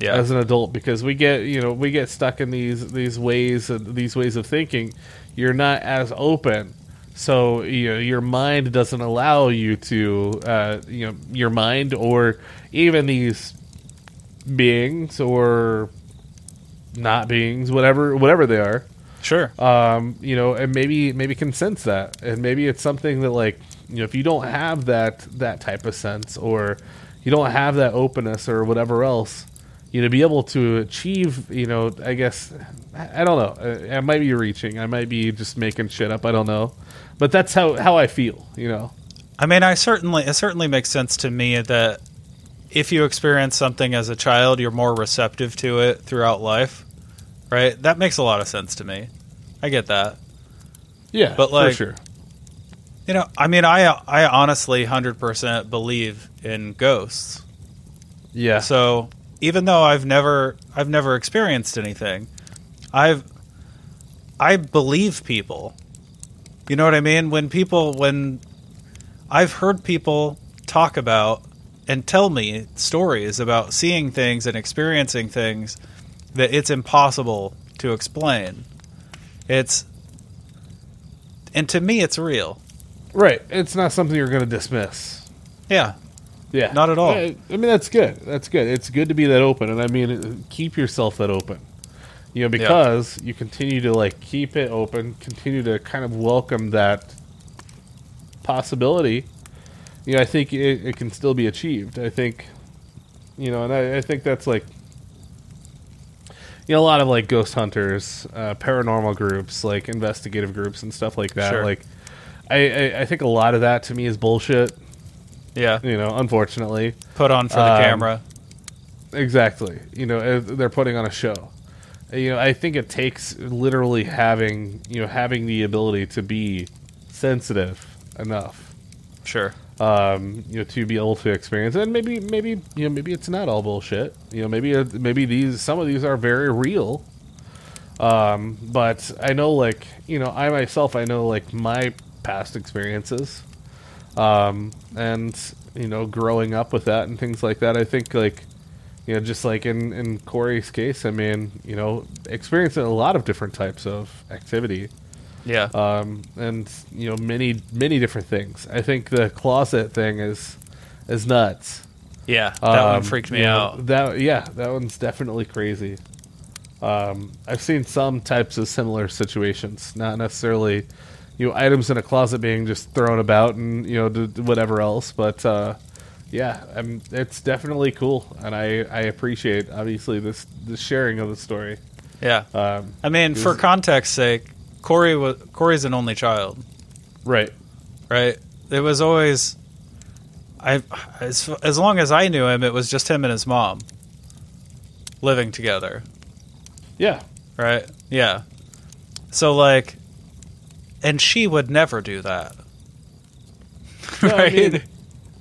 as an adult, because we get stuck in these ways of thinking. You're not as open, so you know, your mind doesn't allow you to, you know, your mind or even these beings or not beings, whatever they are, sure, you know, and maybe can sense that, and maybe it's something that, like, you know, if you don't have that type of sense, or you don't have that openness or whatever else, you know, be able to achieve, you know, I guess, I don't know, I might be reaching, I might be just making shit up, I don't know, but that's how I feel, you know. I mean, it certainly makes sense to me that if you experience something as a child, you're more receptive to it throughout life, right? That makes a lot of sense to me. I get that. Yeah, but like, for sure. You know, I mean, I honestly 100% believe in ghosts. Yeah. So even though I've never experienced anything, I believe people. You know what I mean? When I've heard people talk about and tell me stories about seeing things and experiencing things that it's impossible to explain. And to me, it's real. Right. It's not something you're going to dismiss. Yeah. Yeah. Not at all. I mean, that's good. That's good. It's good to be that open. And I mean, keep yourself that open. You know, because you continue to, like, keep it open, continue to kind of welcome that possibility. You know, I think it can still be achieved. I think, you know, and I think that's, like, you know, a lot of, like, ghost hunters, paranormal groups, like, investigative groups and stuff like that. Sure. Like, I think a lot of that, to me, is bullshit. Yeah. You know, unfortunately. Put on for the camera. Exactly. You know, they're putting on a show. You know, I think it takes literally having the ability to be sensitive enough, sure, you know, to be able to experience, and maybe you know, maybe it's not all bullshit. You know, maybe some of these are very real. But I know, like, you know, I know like my past experiences, and you know, growing up with that and things like that. I think, like, you know, just like in Corey's case, I mean, you know, experiencing a lot of different types of activity. Yeah. And, you know, many, many different things. I think the closet thing is nuts. Yeah, that one freaked me out. That one's definitely crazy. I've seen some types of similar situations, not necessarily, you know, items in a closet being just thrown about and, you know, whatever else, but... yeah, it's definitely cool, and I appreciate, obviously, the sharing of the story. Yeah. I mean, for context's sake, Corey's an only child. Right. Right? It was always... as long as I knew him, it was just him and his mom living together. Yeah. Right? Yeah. So, like... And she would never do that. No, right? I mean,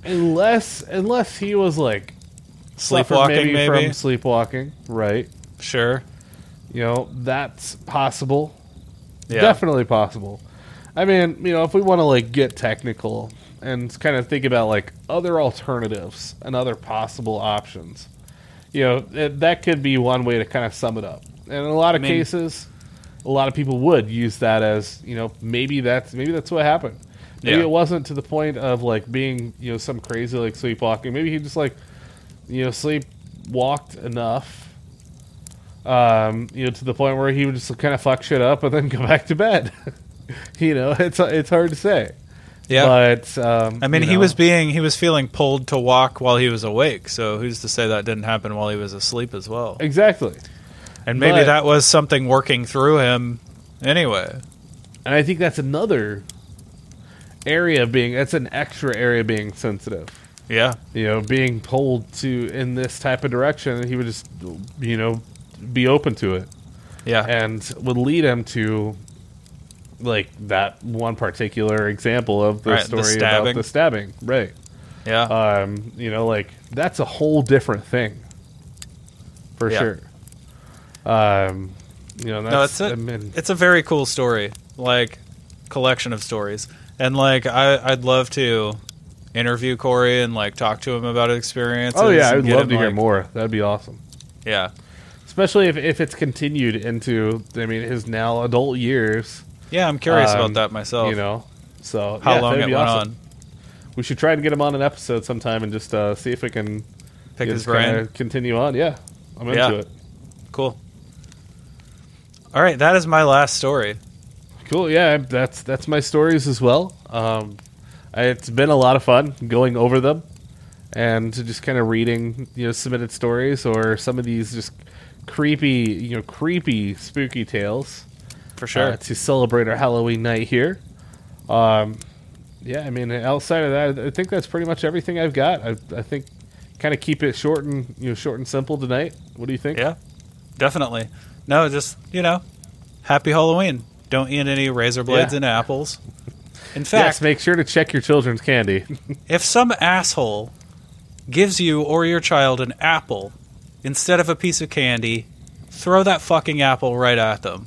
Unless he was, like, sleepwalking, maybe from sleepwalking, right? Sure, you know, that's possible. Yeah. Definitely possible. I mean, you know, if we want to, like, get technical and kind of think about, like, other alternatives and other possible options, you know, that could be one way to kind of sum it up. And in a lot of cases, a lot of people would use that as, you know, maybe that's what happened. Maybe it wasn't to the point of, like, being, you know, some crazy, like, sleepwalking. Maybe he just, like, you know, sleepwalked enough, you know, to the point where he would just kind of fuck shit up and then go back to bed. You know, it's hard to say. Yeah. But, I mean, he was feeling pulled to walk while he was awake, so who's to say that didn't happen while he was asleep as well? Exactly. And maybe that was something working through him anyway. And I think that's another... that's an extra area being sensitive. Yeah. You know, being pulled to in this type of direction, and he would just, you know, be open to it. Yeah. And would lead him to, like, that one particular example of the story about the stabbing. Right. Yeah. You know, like, that's a whole different thing. For sure. You know, it's a very cool story. Like, collection of stories. And, like, I'd love to interview Corey and, like, talk to him about his experience. Oh, yeah, I'd love to hear more. That'd be awesome. Yeah. Especially if it's continued into, I mean, his now adult years. Yeah, I'm curious about that myself. You know, so. How long it went on. We should try to get him on an episode sometime and just see if we can pick his brain. Continue on. Yeah, I'm into it. Cool. All right, that is my last story. Cool, yeah, that's my stories as well. It's been a lot of fun going over them and just kind of reading, you know, submitted stories or some of these just creepy, spooky tales. For sure. To celebrate our Halloween night here. Yeah, I mean, outside of that, I think that's pretty much everything I've got. I think kind of keep it short and simple tonight. What do you think? Yeah, definitely. No, just, you know, happy Halloween. Don't eat any razor blades and apples. In fact, yes, make sure to check your children's candy. If some asshole gives you or your child an apple instead of a piece of candy, throw that fucking apple right at them.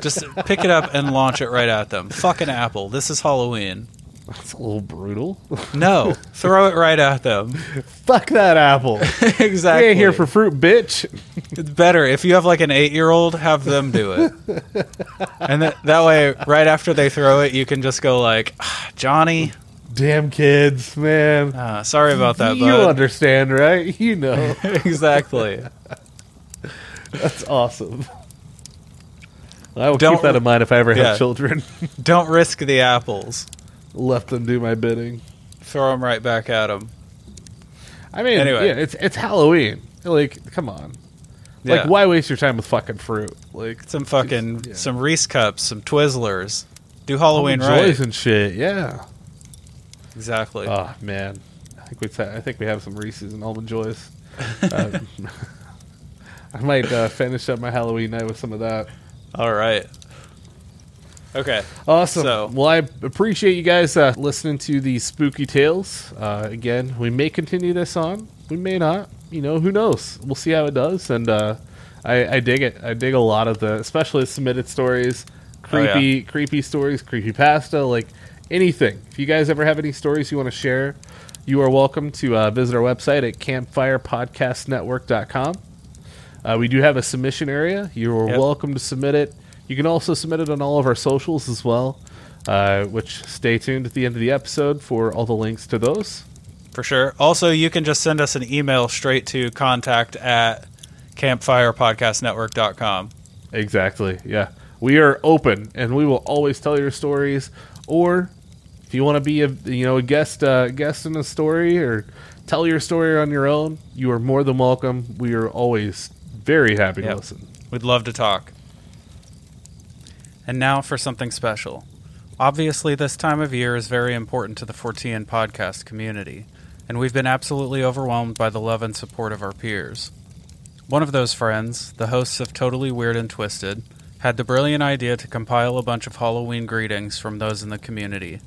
Just pick it up and launch it right at them. Fucking apple. This is Halloween. That's a little brutal. No. Throw it right at them. Fuck that apple. Exactly. We ain't here for fruit, bitch. It's better. If you have, like, an 8-year-old, have them do it. And that way, right after they throw it, you can just go, like, ah, Johnny, Damn kids, man. Sorry about that, bud. You understand, right? You know. Exactly. That's awesome. I will keep that in mind if I ever have children. Don't risk the apples. Let them do my bidding. Throw them right back at them. I mean, anyway. It's Halloween. Like, come on. Yeah. Like, why waste your time with fucking fruit? Like some fucking some Reese cups, some Twizzlers. Do Halloween right. Joys and shit. Yeah. Exactly. Oh man, I think we have some Reese's and Almond Joys. I might finish up my Halloween night with some of that. All right. Okay. Awesome. So. Well, I appreciate you guys listening to these spooky tales. Again, we may continue this on. We may not. You know, who knows? We'll see how it does. And I dig it. I dig a lot of the, especially submitted stories, creepy stories, creepypasta, like anything. If you guys ever have any stories you want to share, you are welcome to visit our website at campfirepodcastnetwork.com. We do have a submission area. You are welcome to submit it. You can also submit it on all of our socials as well, which stay tuned at the end of the episode for all the links to those. For sure. Also, you can just send us an email straight to contact@campfirepodcastnetwork.com. Exactly. Yeah. We are open, and we will always tell your stories. Or if you want to be a guest in a story or tell your story on your own, you are more than welcome. We are always very happy to listen. We'd love to talk. And now for something special. Obviously, this time of year is very important to the 4TN podcast community, and we've been absolutely overwhelmed by the love and support of our peers. One of those friends, the hosts of Totally Weird and Twisted, had the brilliant idea to compile a bunch of Halloween greetings from those in the community,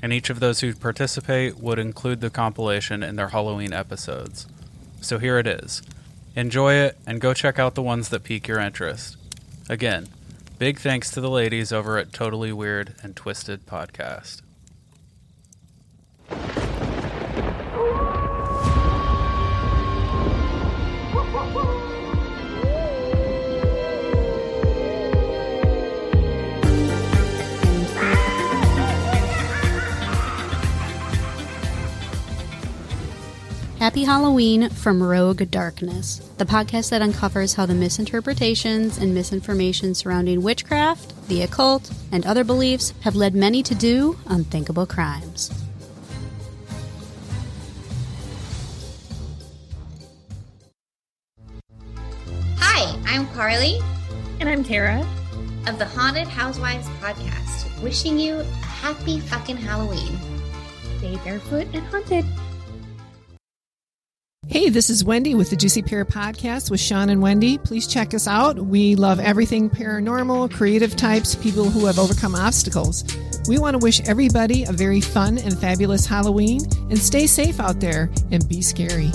and each of those who participate would include the compilation in their Halloween episodes. So here it is. Enjoy it, and go check out the ones that pique your interest. Again, big thanks to the ladies over at Totally Weird and Twisted Podcast. Happy Halloween from Rogue Darkness, the podcast that uncovers how the misinterpretations and misinformation surrounding witchcraft, the occult, and other beliefs have led many to do unthinkable crimes. Hi, I'm Carly. And I'm Tara. Of the Haunted Housewives Podcast, wishing you a happy fucking Halloween. Stay barefoot and haunted. Hey, this is Wendy with the Juicy Pair Podcast with Sean and Wendy. Please check us out. We love everything paranormal, creative types, people who have overcome obstacles. We want to wish everybody a very fun and fabulous Halloween, and stay safe out there and be scary.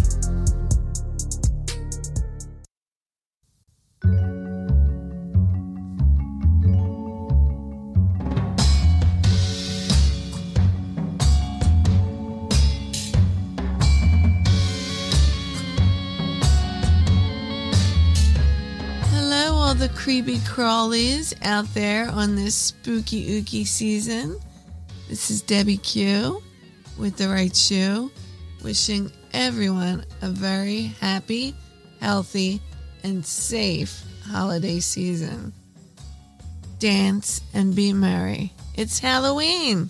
The creepy crawlies out there on this spooky ooky season. This is Debbie Q with The Right Shoe, wishing everyone a very happy, healthy, and safe holiday season. Dance and be merry. It's Halloween!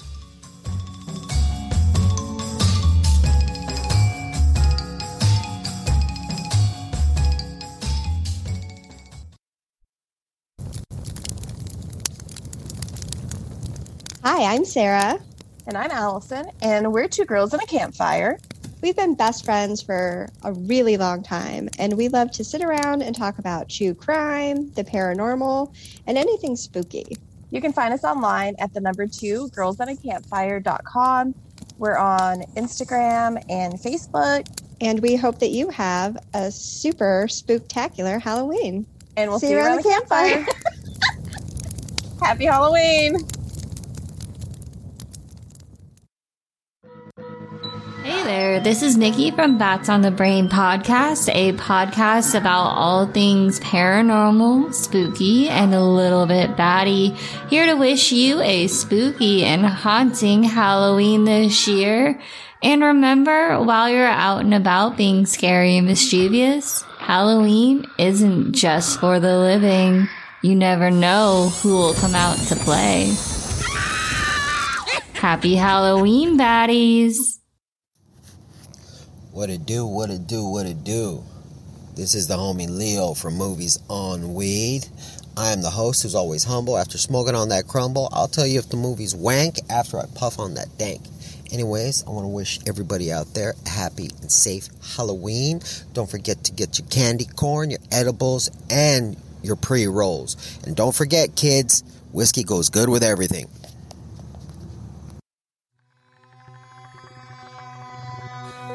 Hi, I'm Sarah. And I'm Allison, and we're two girls in a campfire. We've been best friends for a really long time, and we love to sit around and talk about true crime, the paranormal, and anything spooky. You can find us online at 2girlsinacampfire.com. We're on Instagram and Facebook. And we hope that you have a super spooktacular Halloween. And we'll see you around the campfire. Happy Halloween. This is Nikki from Bats on the Brain Podcast, a podcast about all things paranormal, spooky, and a little bit batty. Here to wish you a spooky and haunting Halloween this year. And remember, while you're out and about being scary and mischievous, Halloween isn't just for the living. You never know who will come out to play. Happy Halloween, baddies! What it do, what it do, what it do. This is the homie Leo from Movies on Weed. I am the host who's always humble. After smoking on that crumble, I'll tell you if the movie's wank after I puff on that dank. Anyways, I want to wish everybody out there a happy and safe Halloween. Don't forget to get your candy corn, your edibles, and your pre-rolls. And don't forget, kids, whiskey goes good with everything.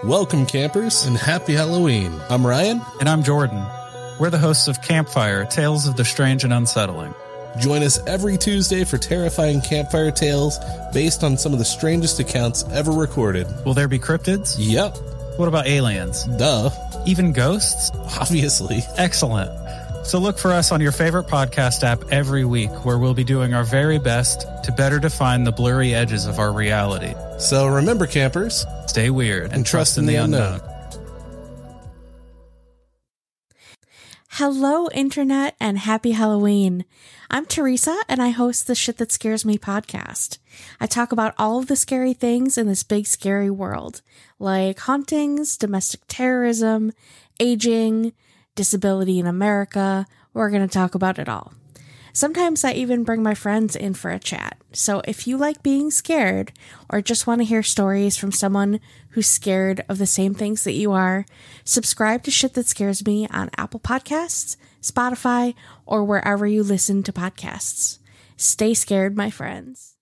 Welcome, campers, and happy Halloween. I'm Ryan. And I'm Jordan. We're the hosts of Campfire Tales of the Strange and Unsettling. Join us every Tuesday for terrifying campfire tales based on some of the strangest accounts ever recorded. Will there be cryptids? Yep. What about aliens? Duh. Even ghosts? Obviously. Excellent. So look for us on your favorite podcast app every week, where we'll be doing our very best to better define the blurry edges of our reality. So remember, campers, stay weird and trust in the unknown. Hello, Internet, and happy Halloween. I'm Teresa, and I host the Shit That Scares Me podcast. I talk about all of the scary things in this big, scary world, like hauntings, domestic terrorism, aging, disability in America. We're going to talk about it all. Sometimes I even bring my friends in for a chat. So if you like being scared or just want to hear stories from someone who's scared of the same things that you are, subscribe to Shit That Scares Me on Apple Podcasts, Spotify, or wherever you listen to podcasts. Stay scared, my friends.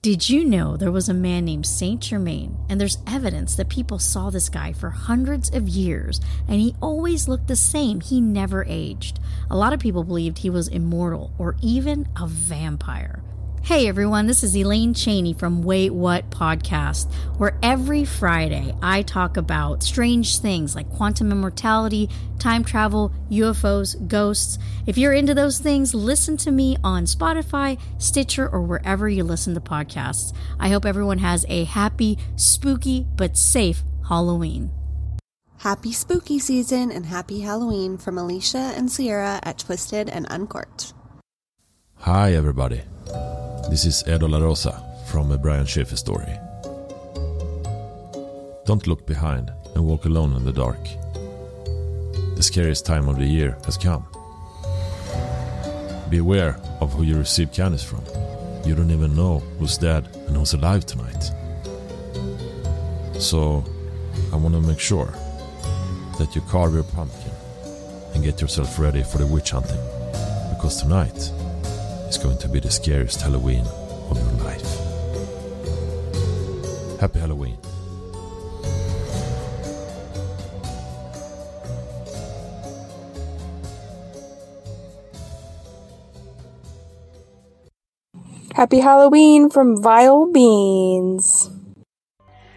Did you know there was a man named Saint Germain, and there's evidence that people saw this guy for hundreds of years, and he always looked the same. He never aged. A lot of people believed he was immortal or even a vampire. Hey everyone, this is Elaine Cheney from Wait What Podcast, where every Friday I talk about strange things like quantum immortality, time travel, UFOs, ghosts. If you're into those things, listen to me on Spotify, Stitcher, or wherever you listen to podcasts. I hope everyone has a happy, spooky, but safe Halloween. Happy spooky season and happy Halloween from Alicia and Sierra at Twisted and Uncorked. Hi everybody. This is Edo La Rosa from A Brian Schaefer Story. Don't look behind and walk alone in the dark. The scariest time of the year has come. Beware of who you receive candies from. You don't even know who's dead and who's alive tonight. So, I want to make sure that you carve your pumpkin and get yourself ready for the witch hunting, because tonight it's going to be the scariest Halloween of your life. Happy Halloween. Happy Halloween from Vile Beans.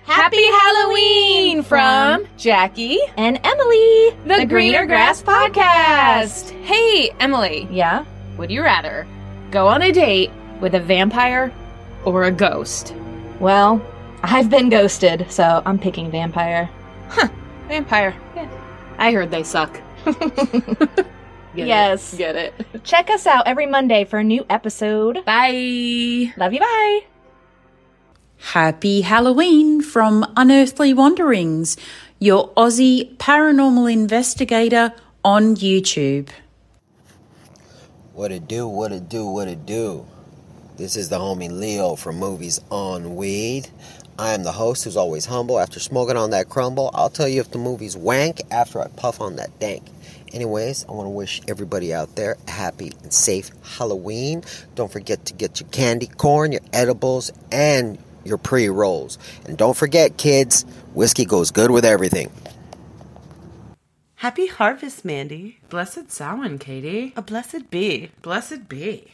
Happy Halloween from Jackie and Emily, the Greener Grass Podcast. Hey, Emily. Yeah? Would you rather go on a date with a vampire or a ghost? Well, I've been ghosted, so I'm picking vampire. Huh. Vampire. Yeah. I heard they suck. Get it. Check us out every Monday for a new episode. Bye. Love you, bye. Happy Halloween from Unearthly Wanderings, your Aussie paranormal investigator on YouTube. What it do, what it do, what it do. This is the homie Leo from Movies on Weed. I am the host who's always humble. After smoking on that crumble, I'll tell you if the movie's wank after I puff on that dank. Anyways, I want to wish everybody out there a happy and safe Halloween. Don't forget to get your candy corn, your edibles, and your pre-rolls. And don't forget, kids, whiskey goes good with everything. Happy harvest, Mandy. Blessed Samhain, Katie. A blessed be. Blessed be.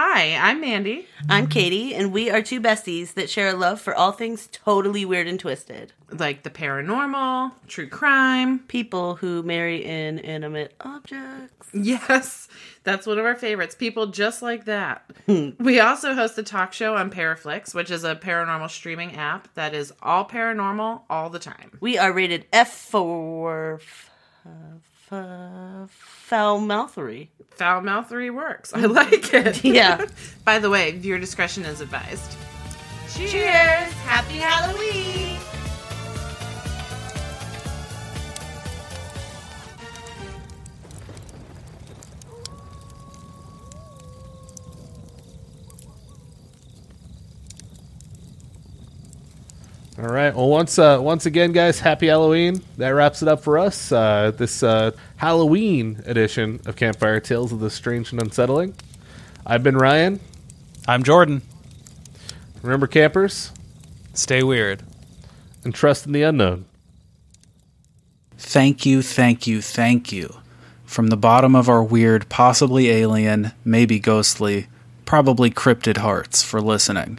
Hi, I'm Mandy. I'm Katie, and we are two besties that share a love for all things totally weird and twisted. Like the paranormal, true crime. People who marry inanimate objects. Yes, that's one of our favorites. People just like that. We also host a talk show on Paraflix, which is a paranormal streaming app that is all paranormal all the time. We are rated F for... foul-mouthy. Foul-mouthy works. I like it. Yeah. By the way, viewer discretion is advised. Cheers! Cheers. Happy Halloween! All right. Well, once again, guys, happy Halloween. That wraps it up for us. This Halloween edition of Campfire Tales of the Strange and Unsettling. I've been Ryan. I'm Jordan. Remember, campers, stay weird and trust in the unknown. Thank you, thank you, thank you. From the bottom of our weird, possibly alien, maybe ghostly, probably cryptid hearts for listening.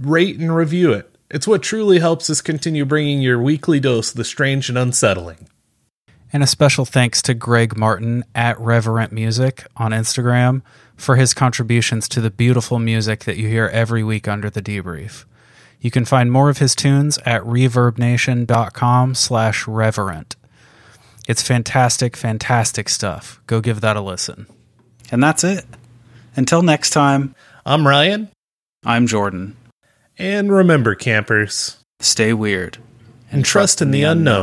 rate and review it. It's what truly helps us continue bringing your weekly dose of the strange and unsettling. And a special thanks to Greg Martin at Reverent Music on Instagram for his contributions to the beautiful music that you hear every week under the debrief. You can find more of his tunes at reverbnation.com/reverent. It's fantastic, fantastic stuff. Go give that a listen. And that's it. Until next time, I'm Ryan. I'm Jordan. And remember, campers, stay weird and trust in the unknown.